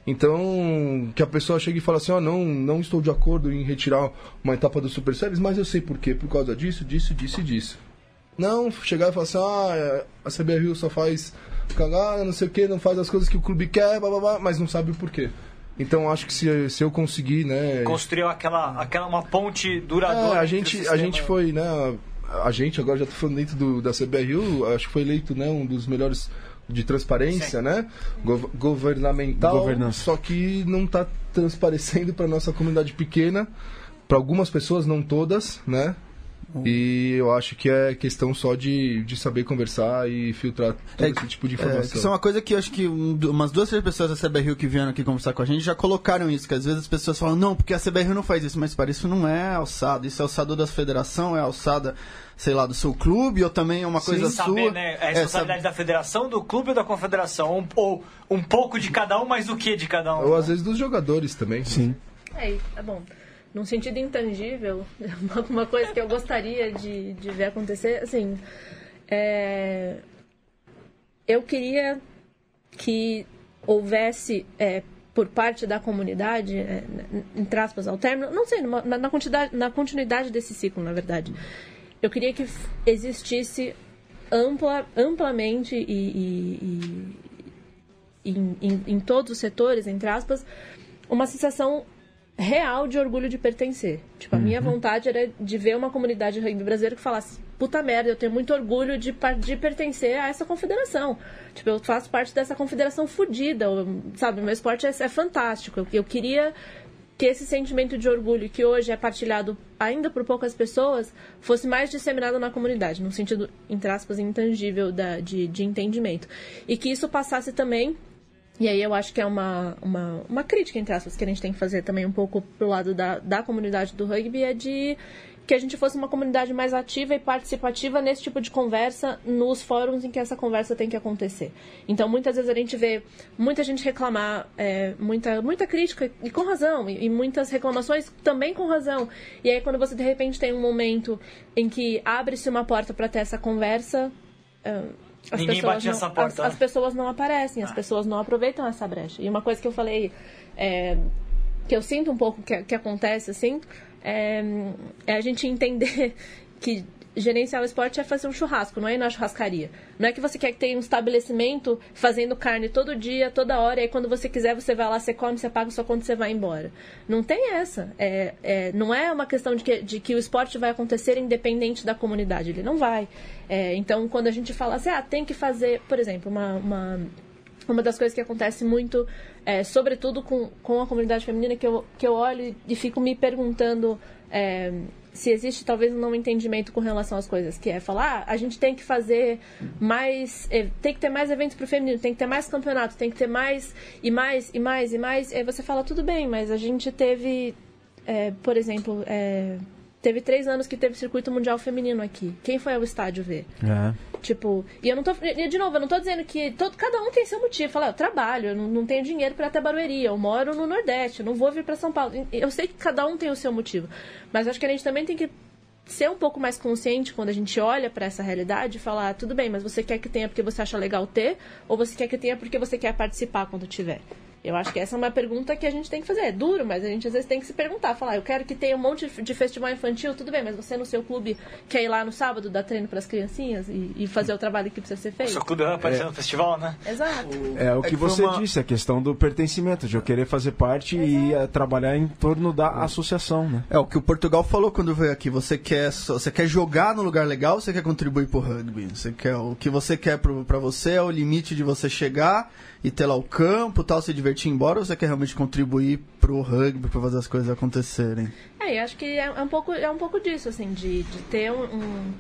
Então, que a pessoa chegue e fale assim, não estou de acordo em retirar uma etapa do Super Series, mas eu sei por quê, por causa disso, disso, disso e disso. Não chegar e falar assim, a CBRU só faz cagada, não sei o quê, não faz as coisas que o clube quer, blá, blá, blá, mas não sabe o porquê. Então, acho que se eu conseguir, né... Construiu aquela uma ponte duradoura. A gente foi, né... A gente, agora já tô falando dentro da CBRU, acho que foi eleito, né, um dos melhores... de transparência, sim, né? Governamental, governança. Só que não está transparecendo para nossa comunidade pequena, para algumas pessoas, não todas, né? E eu acho que é questão só de saber conversar e filtrar todo esse tipo de informação. Isso é uma coisa que eu acho que umas 2, 3 pessoas da CBRU que vieram aqui conversar com a gente já colocaram isso, que às vezes as pessoas falam, não, porque a CBRU não faz isso, mas para isso não é alçada, isso é alçada da federação, é alçada, sei lá, do seu clube, ou também é uma coisa sua. Saber, né? É a responsabilidade da federação, do clube ou da confederação, ou um pouco de cada um, mas o que de cada um? Ou às vezes dos jogadores também. Sim. É bom. Num sentido intangível, uma coisa que eu gostaria de ver acontecer, assim, eu queria que houvesse, por parte da comunidade, entre aspas, ao término, não sei, na continuidade desse ciclo, na verdade, eu queria que existisse amplamente e em todos os setores, entre aspas, uma sensação real de orgulho de pertencer. Tipo, a minha vontade era de ver uma comunidade rugby brasileira que falasse, puta merda, eu tenho muito orgulho de pertencer a essa confederação. Tipo, eu faço parte dessa confederação fodida, sabe? O meu esporte é fantástico. Eu queria que esse sentimento de orgulho, que hoje é partilhado ainda por poucas pessoas, fosse mais disseminado na comunidade, num sentido, entre aspas, intangível de entendimento. E que isso passasse também, e aí eu acho que é uma crítica, entre aspas, que a gente tem que fazer também um pouco pro lado da comunidade do rugby, é de que a gente fosse uma comunidade mais ativa e participativa nesse tipo de conversa, nos fóruns em que essa conversa tem que acontecer. Então, muitas vezes a gente vê muita gente reclamar, muita crítica, e com razão, e muitas reclamações também com razão. E aí, quando você, de repente, tem um momento em que abre-se uma porta para ter essa conversa, as pessoas não aparecem, as pessoas não aproveitam essa brecha. E uma coisa que eu falei, que eu sinto um pouco que acontece, assim, é a gente entender que gerenciar o esporte é fazer um churrasco, não é ir na churrascaria. Não é que você quer que tenha um estabelecimento fazendo carne todo dia, toda hora, e aí quando você quiser você vai lá, você come, você paga só quando você vai embora. Não tem essa. Não é uma questão de que o esporte vai acontecer independente da comunidade. Ele não vai. Então, quando a gente fala assim, tem que fazer, por exemplo, uma das coisas que acontece muito, sobretudo com a comunidade feminina, que eu olho e fico me perguntando se existe talvez um não entendimento com relação às coisas, que é falar, a gente tem que fazer mais, tem que ter mais eventos pro feminino, tem que ter mais campeonato, tem que ter mais e mais e mais e mais. E aí você fala, tudo bem, mas a gente teve, por exemplo, teve 3 anos que teve circuito mundial feminino aqui. Quem foi ao estádio ver? Tipo, e eu não tô... E de novo, eu não tô dizendo que... Cada um tem seu motivo. Fala, eu trabalho, eu não tenho dinheiro pra ir até Barueri, eu moro no Nordeste, eu não vou vir pra São Paulo. Eu sei que cada um tem o seu motivo. Mas acho que a gente também tem que ser um pouco mais consciente quando a gente olha pra essa realidade e falar, tudo bem, mas você quer que tenha porque você acha legal ter? Ou você quer que tenha porque você quer participar quando tiver? Eu acho que essa é uma pergunta que a gente tem que fazer. É duro, mas a gente às vezes tem que se perguntar. Falar, eu quero que tenha um monte de festival infantil, tudo bem, mas você no seu clube quer ir lá no sábado, dar treino para as criancinhas e fazer o trabalho que precisa ser feito? O seu clube vai aparecer no festival, né? Exato. O que você disse, a questão do pertencimento, de eu querer fazer parte e trabalhar em torno da associação, né? É o que o Portugal falou quando veio aqui. Você quer jogar no lugar legal, você quer contribuir pro rugby? O que você quer para você é o limite de você chegar e ter lá o campo, tal, se divertir, embora, ou você quer realmente contribuir pro rugby, pra fazer as coisas acontecerem? Eu acho que é um pouco disso, assim, de ter um...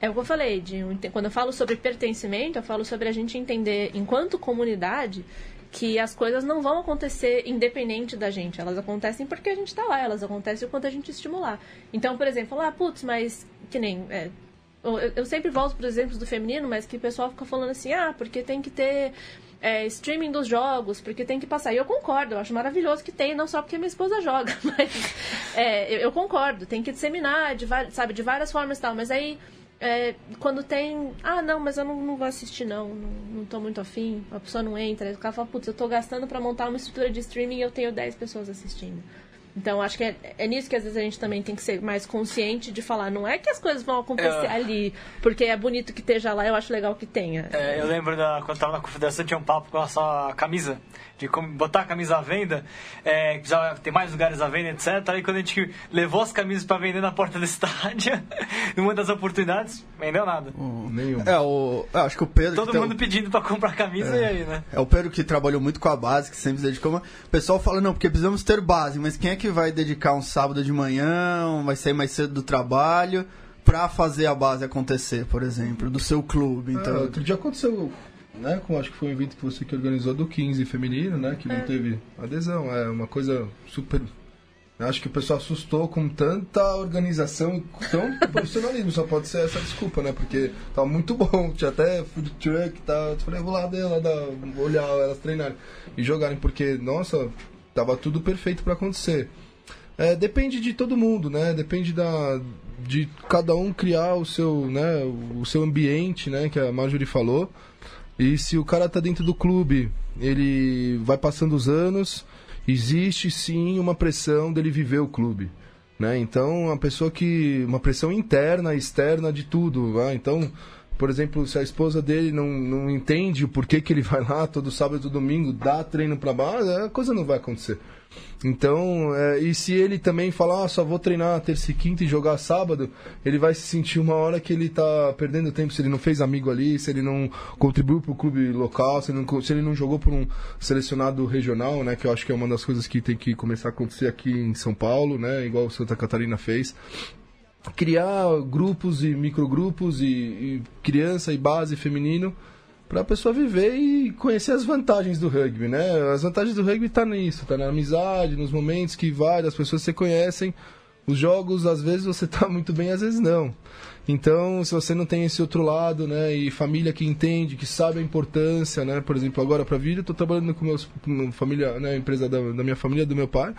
É o que eu falei, quando eu falo sobre pertencimento, eu falo sobre a gente entender, enquanto comunidade, que as coisas não vão acontecer independente da gente. Elas acontecem porque a gente tá lá, elas acontecem enquanto a gente estimular. Então, por exemplo, falar, mas que nem... eu sempre volto para os exemplos do feminino, mas que o pessoal fica falando assim, porque tem que ter... streaming dos jogos, porque tem que passar. E eu concordo, eu acho maravilhoso que tem, não só porque minha esposa joga, mas eu concordo, tem que disseminar, sabe, de várias formas e tal, mas aí quando tem, não, mas eu não vou assistir não tô muito afim, a pessoa não entra, o cara fala, eu tô gastando pra montar uma estrutura de streaming e eu tenho 10 pessoas assistindo. Então, acho que é nisso que às vezes a gente também tem que ser mais consciente de falar. Não é que as coisas vão acontecer ali, porque é bonito que esteja lá, eu acho legal que tenha. Eu lembro, quando estava na Confederação, tinha um papo com a sua camisa, de como botar a camisa à venda, precisava ter mais lugares à venda, etc. Aí quando a gente levou as camisas para vender na porta do estádio, numa das oportunidades, vendeu nada. Nenhum. Acho que o Pedro... Todo mundo pedindo para comprar camisa e aí, né? É o Pedro que trabalhou muito com a base, que sempre se dedicou. O pessoal fala, não, porque precisamos ter base, mas quem é que vai dedicar um sábado de manhã, vai sair mais cedo do trabalho pra fazer a base acontecer, por exemplo, do seu clube? Então, outro dia aconteceu, né, acho que foi um evento que você que organizou do 15 feminino, né, que não teve adesão. É uma coisa super... Acho que o pessoal assustou com tanta organização e tão profissionalismo. Só pode ser essa desculpa, né? Porque tava muito bom, tinha até food truck e tal. Eu falei, vou lá dela, olhar elas treinarem e jogarem, porque, nossa... Tava tudo perfeito para acontecer. Depende de todo mundo, né? Depende de cada um criar o seu, né, o seu ambiente, né, que a Marjorie falou. E se o cara tá dentro do clube, ele vai passando os anos, existe sim uma pressão dele viver o clube, né? Então, uma pressão interna, externa, de tudo, né? Então, Por exemplo, se a esposa dele não entende o porquê que ele vai lá todo sábado e domingo, dá treino pra base, a coisa não vai acontecer. Então, e se ele também falar, só vou treinar terça e quinta e jogar sábado, ele vai se sentir uma hora que ele tá perdendo tempo, se ele não fez amigo ali, se ele não contribuiu pro clube local, se ele não jogou por um selecionado regional, né, que eu acho que é uma das coisas que tem que começar a acontecer aqui em São Paulo, né, igual Santa Catarina fez. Criar grupos e microgrupos e criança e base feminino para a pessoa viver e conhecer as vantagens do rugby, né? As vantagens do rugby tá nisso, tá na amizade, nos momentos que vai, as pessoas se conhecem. Os jogos, às vezes você tá muito bem, às vezes não. Então, se você não tem esse outro lado, né, e família que entende, que sabe a importância, né? Por exemplo, agora para vir, eu tô trabalhando com a família, né, empresa da minha família, do meu pai.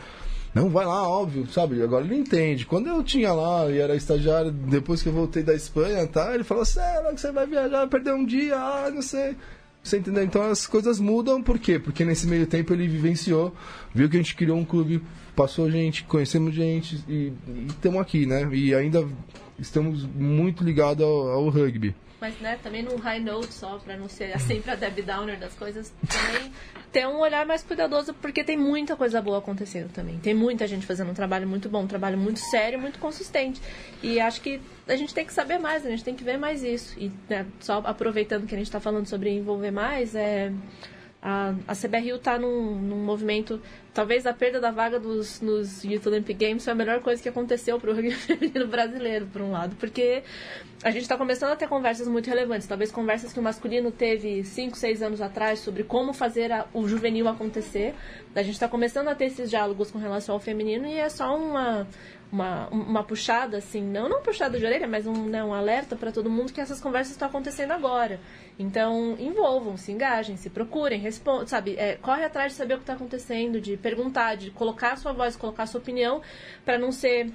Não, vai lá, óbvio, sabe? Agora ele entende. Quando eu tinha lá e era estagiário, depois que eu voltei da Espanha, tá? Ele falou assim, logo você vai viajar, vai perder um dia, não sei. Você entendeu? Então as coisas mudam, por quê? Porque nesse meio tempo ele vivenciou, viu que a gente criou um clube, passou gente, conhecemos gente e estamos aqui, né? E ainda estamos muito ligados ao rugby. Mas, né, também no high note, só para não ser sempre a Debbie Downer das coisas, também ter um olhar mais cuidadoso, porque tem muita coisa boa acontecendo também. Tem muita gente fazendo um trabalho muito bom, um trabalho muito sério, muito consistente. E acho que a gente tem que saber mais, a gente tem que ver mais isso. E, né, só aproveitando que a gente está falando sobre envolver mais, a CBRU está num movimento, talvez a perda da vaga nos Youth Olympic Games foi a melhor coisa que aconteceu para o rugby feminino brasileiro, por um lado, porque a gente está começando a ter conversas muito relevantes, talvez conversas que o masculino teve 5, 6 anos atrás sobre como fazer o juvenil acontecer. A gente está começando a ter esses diálogos com relação ao feminino e é só uma puxada, assim, não puxada de orelha, mas um alerta para todo mundo que essas conversas estão acontecendo agora. Então, envolvam, se engajem, se procurem, respondam, sabe? Corre atrás de saber o que está acontecendo, de perguntar, de colocar a sua voz, colocar a sua opinião, para não ser, de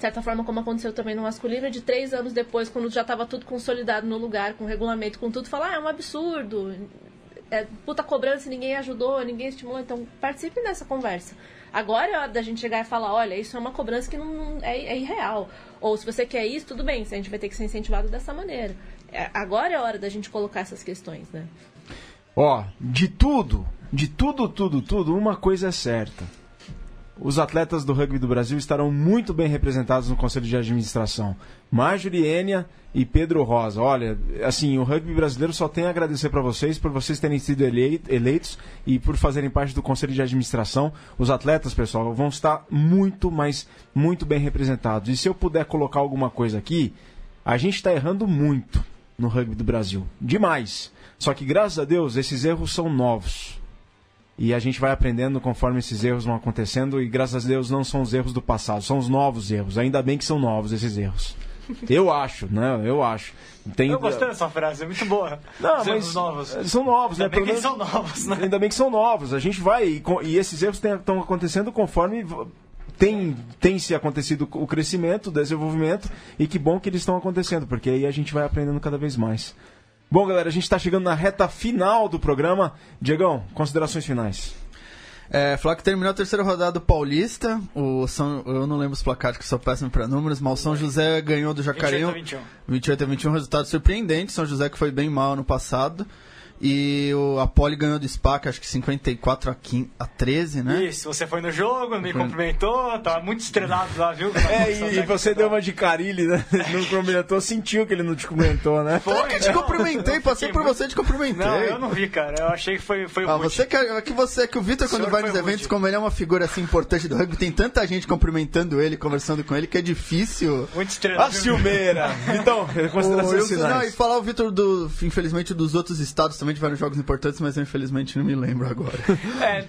certa forma, como aconteceu também no masculino, de 3 anos depois, quando já estava tudo consolidado no lugar, com regulamento, com tudo, falar, é um absurdo, puta cobrança, ninguém ajudou, ninguém estimulou. Então, participe dessa conversa. Agora é hora da gente chegar e falar, olha, isso é uma cobrança que não é irreal. Ou se você quer isso, tudo bem, a gente vai ter que ser incentivado dessa maneira. Agora é hora da gente colocar essas questões, né? Ó, de tudo, uma coisa é certa. Os atletas do rugby do Brasil estarão muito bem representados no Conselho de Administração. Marjorie Enya e Pedro Rosa. Olha, assim, o rugby brasileiro só tem a agradecer para vocês por vocês terem sido eleitos e por fazerem parte do Conselho de Administração. Os atletas, pessoal, vão estar muito, mas muito bem representados. E se eu puder colocar alguma coisa aqui, a gente está errando muito no rugby do Brasil. Demais. Só que, graças a Deus, esses erros são novos. E a gente vai aprendendo conforme esses erros vão acontecendo. E graças a Deus não são os erros do passado, são os novos erros. Ainda bem que são novos esses erros. Eu acho, né? Eu acho. Eu gostei dessa frase, é muito boa. Não, os erros novos. São novos, né? Ainda bem que são novos, né? Ainda bem que são novos. A gente vai. E esses erros estão acontecendo conforme tem se acontecido o crescimento, o desenvolvimento. E que bom que eles estão acontecendo, porque aí a gente vai aprendendo cada vez mais. Bom, galera, a gente está chegando na reta final do programa. Diegão, considerações finais. Falar que terminou a terceira rodada do Paulista. Eu não lembro os placares, que sou péssimo para números, mas o São José ganhou do Jacareí 28-21, resultado surpreendente. São José que foi bem mal ano passado. E a Poli ganhou do SPAC, acho que 54-13, né? Isso, você foi no jogo, me cumprimentou, tava muito estrelado lá, viu? E você deu uma de Carilli, né? Não cumprimentou, sentiu que ele não te cumprimentou, né? Foi, que eu te cumprimentei, passei por você e te cumprimentei. Não, eu não vi, cara, eu achei que foi o Rude. Que o Vitor, quando vai nos eventos, como ele é uma figura assim importante do rugby, tem tanta gente cumprimentando ele, conversando com ele, que é difícil. Muito estrelado. A ciumeira! Então, considerações finais. Não, e falar o Vitor, infelizmente, dos outros estados também, tiveram jogos importantes, mas eu infelizmente não me lembro agora.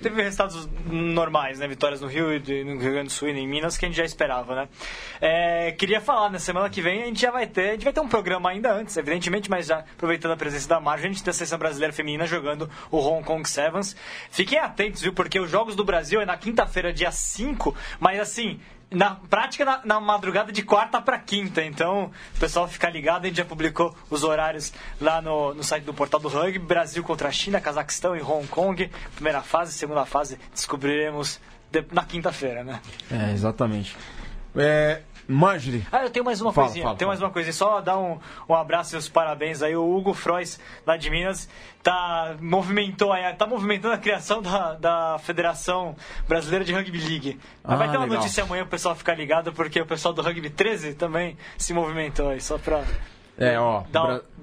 Teve resultados normais, né? Vitórias no Rio Grande do Sul e em Minas, que a gente já esperava, né? Queria falar, na semana que vem a gente vai ter um programa ainda antes, evidentemente, mas já aproveitando a presença da Marjorie, a gente tem a seleção brasileira feminina jogando o Hong Kong Sevens. Fiquem atentos, viu? Porque os Jogos do Brasil é na quinta-feira, dia 5, mas assim, na prática, na madrugada de quarta para quinta. Então, o pessoal fica ligado. A gente já publicou os horários lá no site do Portal do Rugby. Brasil contra a China, Cazaquistão e Hong Kong. Primeira fase, segunda fase, descobriremos na quinta-feira, né? Exatamente. Marjorie. Ah, eu tenho mais uma coisinha. Fala, tenho mais uma coisa. E só dar um abraço e os parabéns aí. O Hugo Frois, lá de Minas, tá movimentando a criação da Federação Brasileira de Rugby League. Mas vai ter uma notícia amanhã, o pessoal ficar ligado, porque o pessoal do Rugby 13 também se movimentou aí, só pra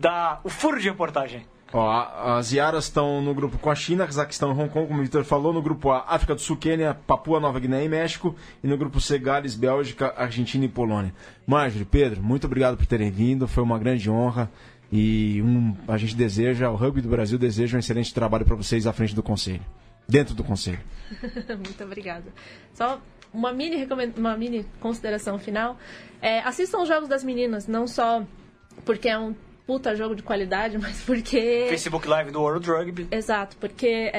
dar o furo de reportagem. Ó, as Iaras estão no grupo com a China, Cazaquistão e Hong Kong, como o Vitor falou. No grupo A, África do Sul, Quênia, Papua Nova Guiné e México. E no grupo C, Gales, Bélgica, Argentina e Polônia. Marjorie, Pedro, muito obrigado por terem vindo. Foi uma grande honra. E a gente deseja, o Rugby do Brasil deseja um excelente trabalho para vocês à frente do Conselho. Dentro do Conselho. Muito obrigada. Só uma mini consideração final. Assistam os jogos das meninas, não só porque é um puta jogo de qualidade, mas porque... Facebook Live do World Rugby. Exato, porque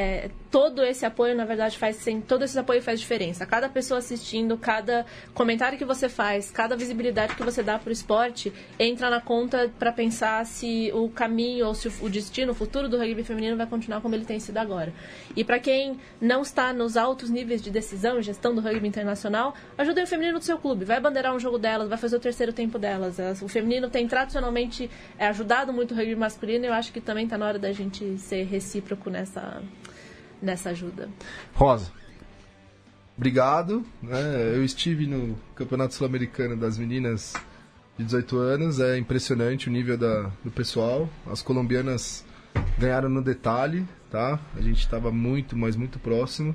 todo esse apoio, na verdade, todo esse apoio faz diferença. Cada pessoa assistindo, cada comentário que você faz, cada visibilidade que você dá pro esporte, entra na conta para pensar se o caminho ou se o destino, o futuro do rugby feminino vai continuar como ele tem sido agora. E para quem não está nos altos níveis de decisão e gestão do rugby internacional, ajudem o feminino do seu clube. Vai bandeirar um jogo delas, vai fazer o terceiro tempo delas. O feminino tem tradicionalmente ajudado muito o rugby masculino, e eu acho que também está na hora da gente ser recíproco nessa ajuda. Rosa. Obrigado. Eu estive no Campeonato Sul-Americano das meninas de 18 anos. É impressionante o nível do pessoal. As colombianas ganharam no detalhe, tá? A gente estava muito, mas muito próximo.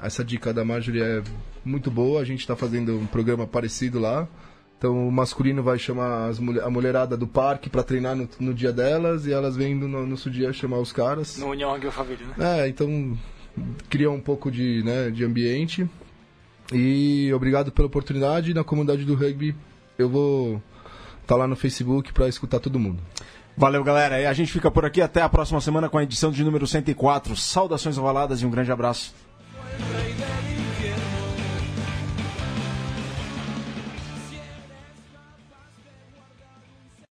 Essa dica da Marjorie é muito boa. A gente está fazendo um programa parecido lá. Então o masculino vai chamar a mulherada do parque para treinar no dia delas, e elas vêm no nosso dia chamar os caras. No União Rugby Alphaville, né? Então cria um pouco de ambiente. E obrigado pela oportunidade. Na comunidade do rugby eu vou estar lá no Facebook para escutar todo mundo. Valeu, galera. E a gente fica por aqui. Até a próxima semana com a edição de número 104. Saudações ovaladas e um grande abraço.